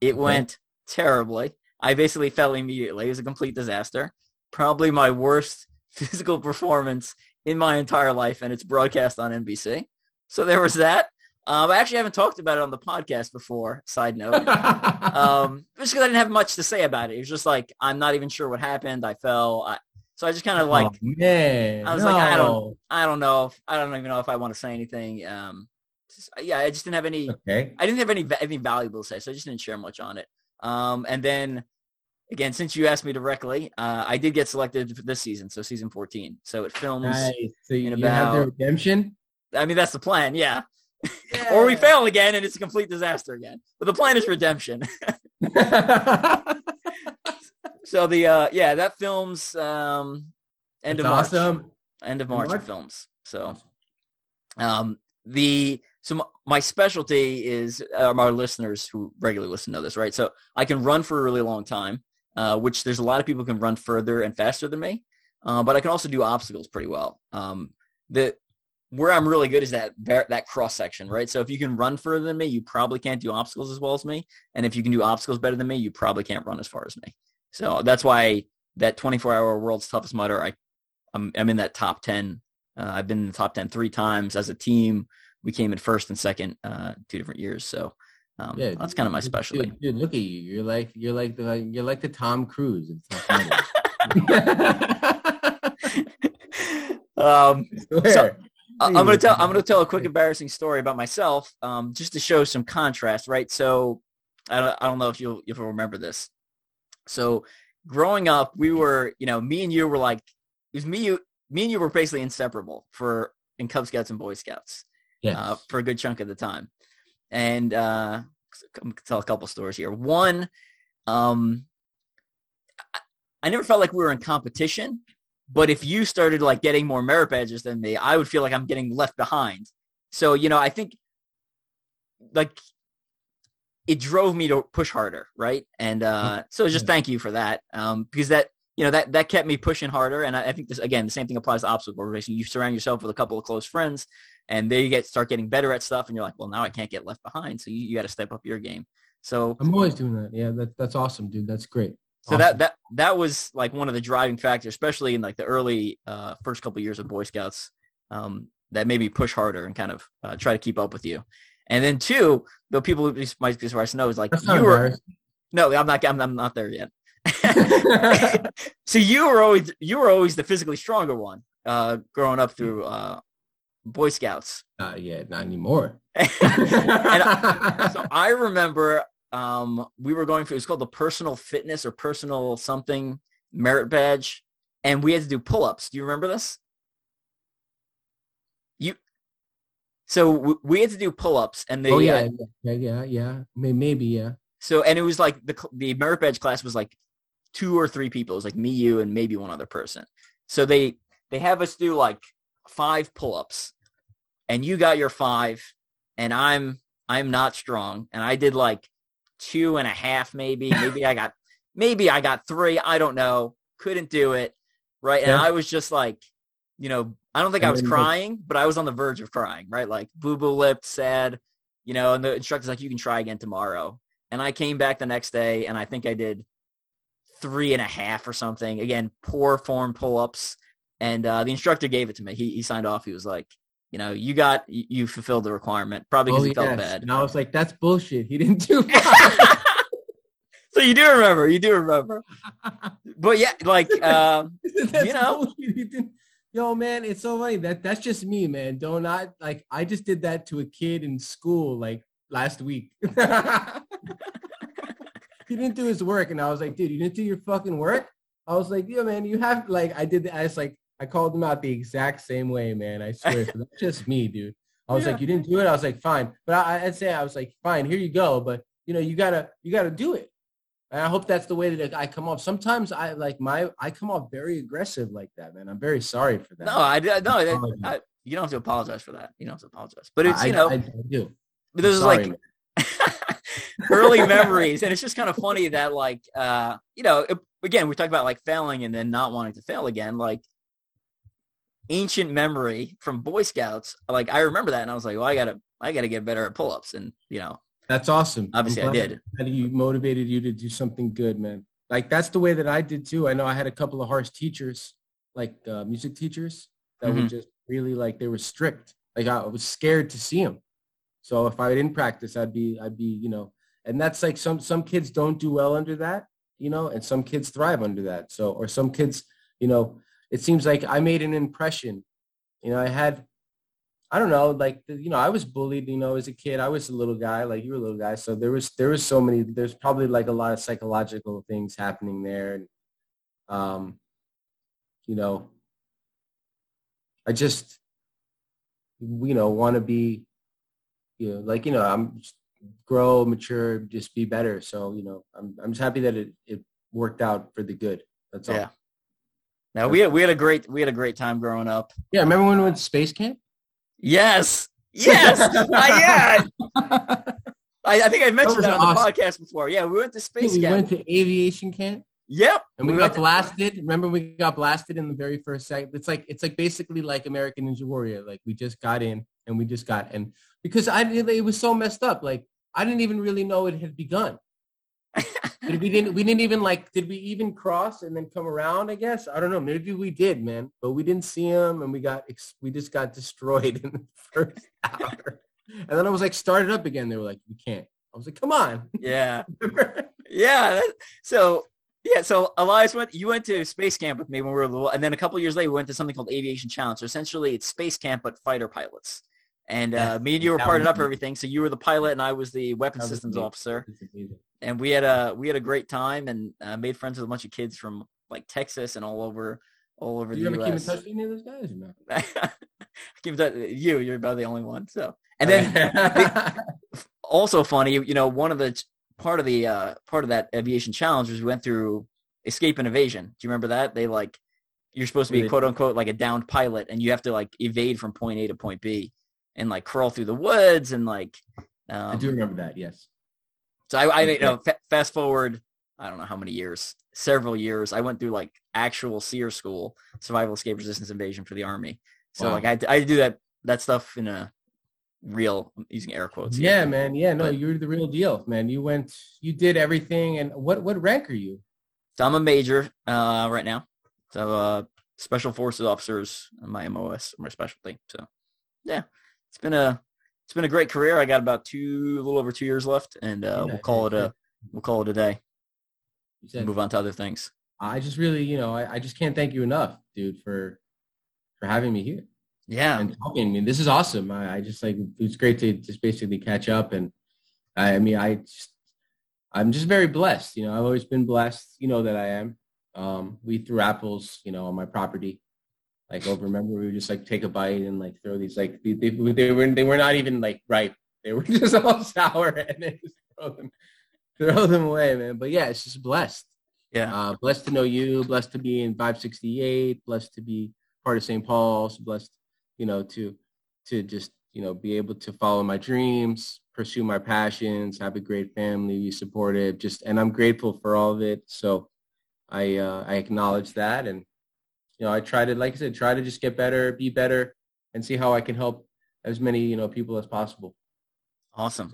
It mm-hmm. went terribly. I basically fell immediately. It was a complete disaster. Probably my worst physical performance in my entire life, and it's broadcast on N B C. So there was that. Um, I actually haven't talked about it on the podcast before, side note. um, just because I didn't have much to say about it. It was just like, I'm not even sure what happened. I fell. I, so I just kind of like, oh, man, I was no. like, I don't, I don't know. If, I don't even know if I want to say anything. Um, just, yeah, I just didn't have any, okay. I didn't have any, any valuable to say, so I just didn't share much on it. Um, and then again, since you asked me directly, uh, I did get selected for this season. So season fourteen. So it films nice. So you in about, have the redemption. I mean, that's the plan. Yeah. yeah. Or we fail again and it's a complete disaster again, but the plan is redemption. So the, uh, yeah, that films, um, end that's of March, awesome. end of March, March? films. So, um, the, So my specialty is um, our listeners who regularly listen know this, right? So I can run for a really long time, uh, which there's a lot of people who can run further and faster than me, uh, but I can also do obstacles pretty well. Um, the where I'm really good is that that cross section, right? So if you can run further than me, you probably can't do obstacles as well as me, and if you can do obstacles better than me, you probably can't run as far as me. So that's why that twenty-four hour World's Toughest Mudder, I I'm, I'm in that top ten. Uh, I've been in the top ten three times as a team. We came in first and second, uh, two different years. So um, yeah, that's kind of my specialty. Dude, dude, look at you. You're like, you're like the, you're like the Tom Cruise. um, so I'm going to tell, I'm going to tell a quick embarrassing story about myself um, just to show some contrast, right? So I don't, I don't know if you'll, if you'll remember this. So growing up, we were, you know, me and you were like, it was me, you, me and you were basically inseparable for in Cub Scouts and Boy Scouts. Yes. Uh, for a good chunk of the time. And uh, I'll tell a couple stories here. One, um, I, I never felt like we were in competition, But if you started like getting more merit badges than me, I would feel like I'm getting left behind. So, you know, I think like it drove me to push harder. Right. And uh, so just thank you for that. Um, because that, you know, that, that kept me pushing harder. And I, I think this, again, the same thing applies to obstacle racing. You surround yourself with a couple of close friends and they get, start getting better at stuff. And you're like, well, now I can't get left behind. So you, you got to step up your game. So I'm always doing that. Yeah. That, that's awesome, dude. That's great. So awesome. that, that, that was like one of the driving factors, especially in like the early uh, first couple of years of Boy Scouts, um, that made me push harder and kind of uh, try to keep up with you. And then two, the people who might be surprised to know is like, you were, no, I'm not, I'm, I'm not there yet. So you were always, you were always the physically stronger one uh, growing up through uh, Boy Scouts. Uh, yeah, not anymore. And I, so I remember um, we were going for, it was called the personal fitness or personal something merit badge. And we had to do pull-ups. Do you remember this? You, so we, we had to do pull-ups and they, oh, yeah, uh, yeah, yeah, yeah, maybe, yeah. So, and it was like the, the merit badge class was like two or three people. It was like me, you, and maybe one other person. So they, they have us do like five pull-ups and you got your five and I'm, I'm not strong. And I did like two and a half, maybe, maybe I got, maybe I got three. I don't know. Couldn't do it. Right. And yeah. I was just like, you know, I don't think I was crying, but I was on the verge of crying, right? Like boo-boo lip, sad, you know, and the instructor's like, you can try again tomorrow. And I came back the next day and I think I did three and a half or something. Again, poor form pull-ups. And uh, the instructor gave it to me. He he signed off. He was like, you know, you got, you fulfilled the requirement. Probably because oh, he yes. felt bad. And I was like, that's bullshit. He didn't do that. So you do remember, you do remember. But yeah, like, uh, you know. Yo, man, it's so funny. That that's just me, man. Don't not like I just did that to a kid in school like last week. He didn't do his work, and I was like, dude, you didn't do your fucking work. I was like, yo, man, you have like I did. I was like, I called him out the exact same way, man. I swear, so that's just me, dude. I was yeah. like, you didn't do it. I was like, fine, but I, I'd say I was like, fine, here you go. But you know, you gotta you gotta do it. And I hope that's the way that I come off. Sometimes I like my, I come off very aggressive like that, man. I'm very sorry for that. No, I no, I, I, you don't have to apologize for that. You don't have to apologize, but it's, you know, I, I, I do. But this is like early memories. And it's just kind of funny that like, uh, you know, it, again, we talk about like failing and then not wanting to fail again, like ancient memory from Boy Scouts. Like I remember that. And I was like, well, I gotta, I gotta get better at pull-ups and, you know. That's awesome. Obviously, I did. That you motivated you to do something good, man. Like that's the way that I did too. I know I had a couple of harsh teachers, like uh, music teachers, that mm-hmm. were just really like they were strict. Like I was scared to see them. So if I didn't practice, I'd be, I'd be, you know. And that's like some some kids don't do well under that, you know, and some kids thrive under that. So or some kids, you know, it seems like I made an impression. You know, I had. I don't know, like, you know, I was bullied, you know, as a kid. I was a little guy, like you were a little guy. So there was, there was so many, there's probably like a lot of psychological things happening there. And, um, you know, I just, you know, want to be, you know, like, you know, I'm grow, mature, just be better. So, you know, I'm, I'm just happy that it, it worked out for the good. That's all. Yeah. Now we had, we had a great, we had a great time growing up. Yeah. Remember when we went to space camp? Yes. Yes. I, yeah. I, I think I mentioned that, that on awesome. the podcast before. Yeah. We went to space we camp. We went to aviation camp. Yep. And we, we got blasted. To- Remember we got blasted in the very first second. It's like, it's like basically like American Ninja Warrior. Like we just got in and we just got in because I didn't, it was so messed up. Like I didn't even really know it had begun. we didn't, we didn't even like, did we even cross and then come around, I guess? I don't know. Maybe we did, man, but we didn't see him. And we got, we just got destroyed in the first hour. And then I was like, started up again. They were like, we can't. I was like, come on. Yeah. yeah. That, so yeah. So Elias went, you went to space camp with me when we were little. And then a couple of years later, we went to something called Aviation Challenge. So essentially it's space camp, but fighter pilots. And uh, me and you were partnered up for everything. So you were the pilot and I was the weapons was systems amazing. officer. And we had a, we had a great time and uh, made friends with a bunch of kids from like Texas and all over, all over you the U S. You ever keep in touch with any of those guys? No. I keep in touch with you. You're about the only one. So, and then the, also funny, you know, one of the part of the, uh, part of that aviation challenge was we went through escape and evasion. Do you remember that? They like, You're supposed to be, quote unquote, like a downed pilot, and you have to like evade from point A to point B and like crawl through the woods and like. Um, I do remember that. Yes. So I, I you know, fa- fast forward, I don't know how many years, several years. I went through like actual SEER school, survival, escape, resistance, invasion for the Army. So wow. like I, I do that, that stuff in a real, I'm using air quotes. Yeah, here. man. Yeah, no, but, you're the real deal, man. You went, you did everything. And what, what rank are you? So I'm a major uh, right now. So uh, special forces officers, my M O S, my specialty. So yeah, it's been a, it's been a great career. I got about two, a little over two years left, and uh, we'll call it a, we'll call it a day. Said, move on to other things. I just really, you know, I, I just can't thank you enough, dude, for for having me here. Yeah, and talking. I mean, this is awesome. I, I just like it's great to just basically catch up, and I, I mean, I just, I'm just very blessed. You know, I've always been blessed. You know that I am. Um, we threw apples, you know, on my property. Like over, remember, we would just like take a bite and like throw these like they, they, they were they were not even like ripe. They were just all sour, and then just throw them. Throw them away, man. But yeah, it's just blessed. Yeah. Uh, blessed to know you. Blessed to be in five sixty-eight. Blessed to be part of Saint Paul's. Blessed, you know, to to just, you know, be able to follow my dreams, pursue my passions, have a great family, be supportive. Just, and I'm grateful for all of it. So I uh, I acknowledge that. And, you know, I try to, like I said, try to just get better, be better, and see how I can help as many, you know, people as possible. Awesome.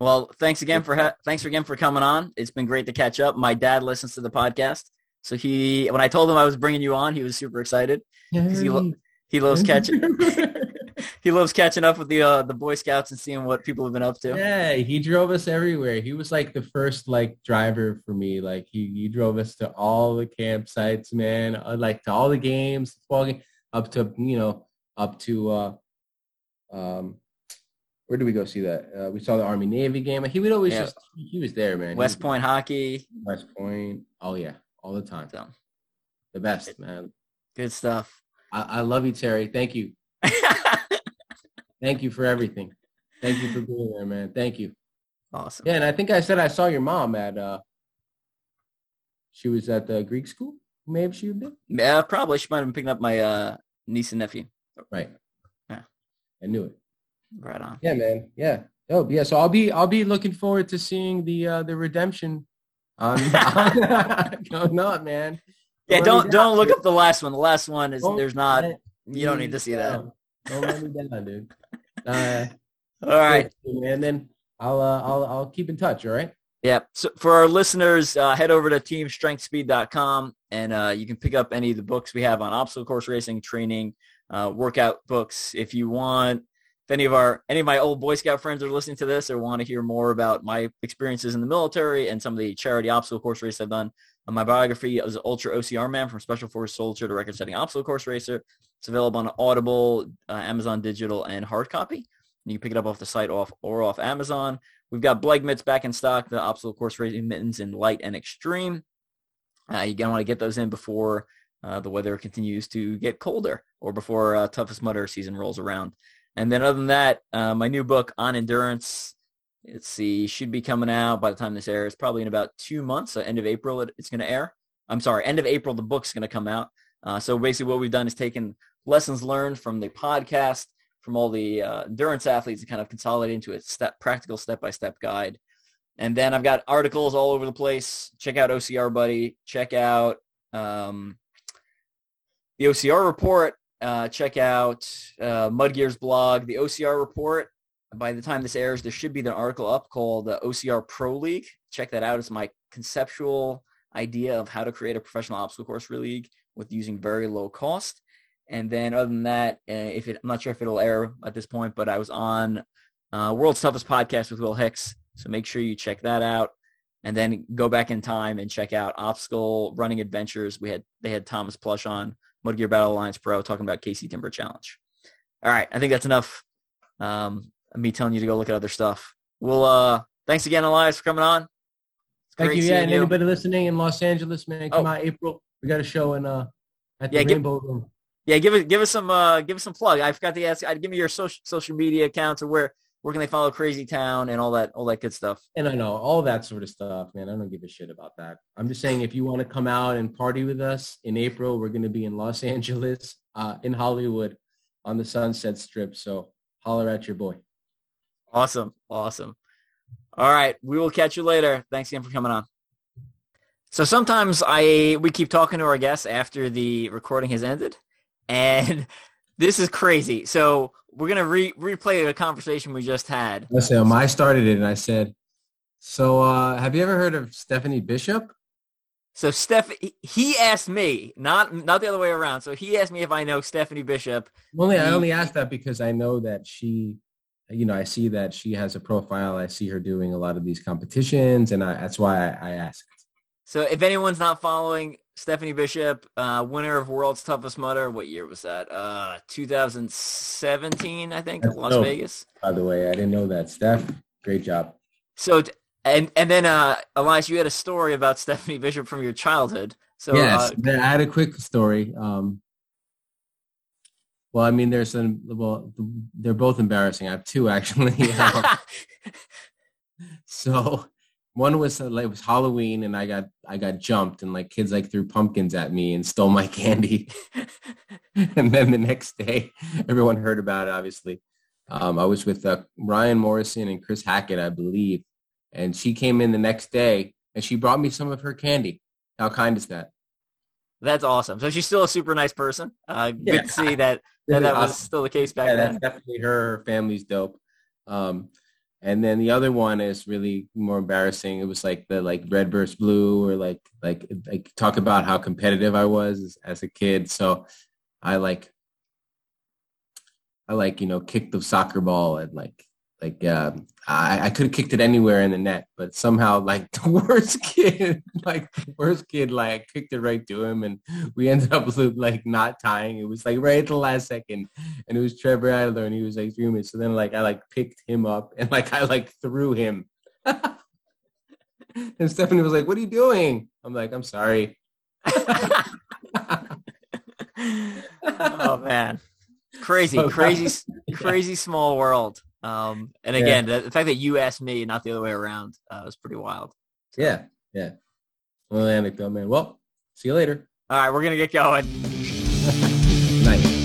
Well, thanks again for ha- thanks again for coming on. It's been great to catch up. My dad listens to the podcast, so he when I told him I was bringing you on, he was super excited because he lo- he loves catching he loves catching up with the uh, the Boy Scouts and seeing what people have been up to. Yeah, he drove us everywhere. He was like the first like driver for me. Like he he drove us to all the campsites, man. Like to all the games, football game, up to you know up to. Uh, um, Where did we go see that? Uh, we saw the Army Navy game. He would always yeah. just he was there, man. West Point hockey. West Point. Oh yeah, all the time. So, the best, man. Good stuff. I, I love you, Terry. Thank you. Thank you for everything. Thank you for being there, man. Thank you. Awesome. Yeah, and I think I said I saw your mom at. Uh, she was at the Greek school. Maybe she would be. Yeah, probably. She might have been picking up my uh, niece and nephew. Right. Yeah. I knew it. Right on. Yeah, man. Yeah. Oh, yeah. So I'll be I'll be looking forward to seeing the uh, the redemption. Um, don't know it, man. Yeah. Don't don't, don't look up the last one. The last one is don't there's not. You don't need to see down. that. Don't let me down, dude. Uh, all right. And then I'll uh, I'll I'll keep in touch. All right. Yeah. So for our listeners, uh, head over to team strength speed dot com and uh, you can pick up any of the books we have on obstacle course racing, training, uh, workout books if you want. If any of our any of my old Boy Scout friends are listening to this or want to hear more about my experiences in the military and some of the charity obstacle course race I've done, my biography is Ultra O C R Man, from Special Forces Soldier to Record-Setting Obstacle Course Racer. It's available on Audible, uh, Amazon Digital, and hard copy. And you can pick it up off the site off or off Amazon. We've got Bleg Mitts back in stock, the obstacle course racing mittens in light and extreme. Uh, you're going to want to get those in before uh, the weather continues to get colder or before uh, Toughest Mudder season rolls around. And then other than that, uh, my new book on endurance, let's see, should be coming out by the time this airs, probably in about two months. So end of April, it, it's going to air. I'm sorry, end of April, the book's going to come out. Uh, so basically what we've done is taken lessons learned from the podcast, from all the uh, endurance athletes, and kind of consolidate into a step, practical step-by-step guide. And then I've got articles all over the place. Check out O C R Buddy. Check out um, the O C R Report. Uh, check out uh, Mudgear's blog, the O C R Report. By the time this airs, there should be an article up called uh, O C R Pro League. Check that out. It's my conceptual idea of how to create a professional obstacle course league with using very low cost. And then other than that, uh, if it, I'm not sure if it'll air at this point, but I was on uh, World's Toughest Podcast with Will Hicks. So make sure you check that out. And then go back in time and check out Obstacle Running Adventures. We had They had Thomas Plush on. Mudgear Battle Alliance Pro talking about K C Timber Challenge. All right. I think that's enough. Um, me telling you to go look at other stuff. Well, uh, thanks again, Elias, for coming on. It's Thank you. Yeah. And you. Anybody listening in Los Angeles, man, come oh. out April. We got a show in, uh, at the yeah, Rainbow give, Room. Yeah. Give it, give us some, uh, give us some plug. I forgot to ask. I'd give me your social, social media accounts or where, where can they follow Crazy Town and all that, all that good stuff? And I know all that sort of stuff, man. I don't give a shit about that. I'm just saying, if you want to come out and party with us in April, we're going to be in Los Angeles, uh, in Hollywood, on the Sunset Strip. So holler at your boy. Awesome. Awesome. All right. We will catch you later. Thanks again for coming on. So sometimes I, we keep talking to our guests after the recording has ended, and this is crazy. So we're going to re- replay the conversation we just had. Listen, I started it and I said, so uh, have you ever heard of Stephanie Bishop? So Steph, he asked me, not not the other way around. So he asked me if I know Stephanie Bishop. Only I only asked that because I know that she, you know, I see that she has a profile. I see her doing a lot of these competitions, and I, that's why I, I asked. So if anyone's not following Stephanie Bishop, uh, winner of World's Toughest Mudder, what year was that? Uh, two thousand seventeen, I think, Las dope. Vegas. By the way, I didn't know that. Steph, great job. So, and and then, uh, Elias, you had a story about Stephanie Bishop from your childhood. So yes, uh, I had a quick story. Um, well, I mean, there's some, well, they're both embarrassing. I have two, actually. So... One was, it was Halloween, and I got I got jumped, and like kids like threw pumpkins at me and stole my candy. And then the next day, everyone heard about it. Obviously, um, I was with uh, Ryan Morrison and Chris Hackett, I believe, and she came in the next day and she brought me some of her candy. How kind is that? That's awesome. So she's still a super nice person. Uh, yeah. Good to see that that, that was still the case back yeah, then. That's definitely her. Her family's dope. Um, And then the other one is really more embarrassing. It was like the like red versus blue, or like like like talk about how competitive I was as a kid. So I like I like you know kicked the soccer ball, and like like uh, I I could have kicked it anywhere in the net, but somehow like the worst kid like the worst kid like I kicked it right to him, and we ended up like not tying. It was like right at the last second, and it was Trevor Adler, and he was like fuming. So then like I like picked him up and like I like threw him. And Stephanie was like, "What are you doing?" I'm like, "I'm sorry." Oh man, crazy, so, crazy, yeah. Crazy small world. Um, and again, yeah. the, the fact that you asked me and not the other way around, uh, was pretty wild. So. Yeah. Yeah. Well, anecdote, man. Well, see you later. All right. We're going to get going. Nice.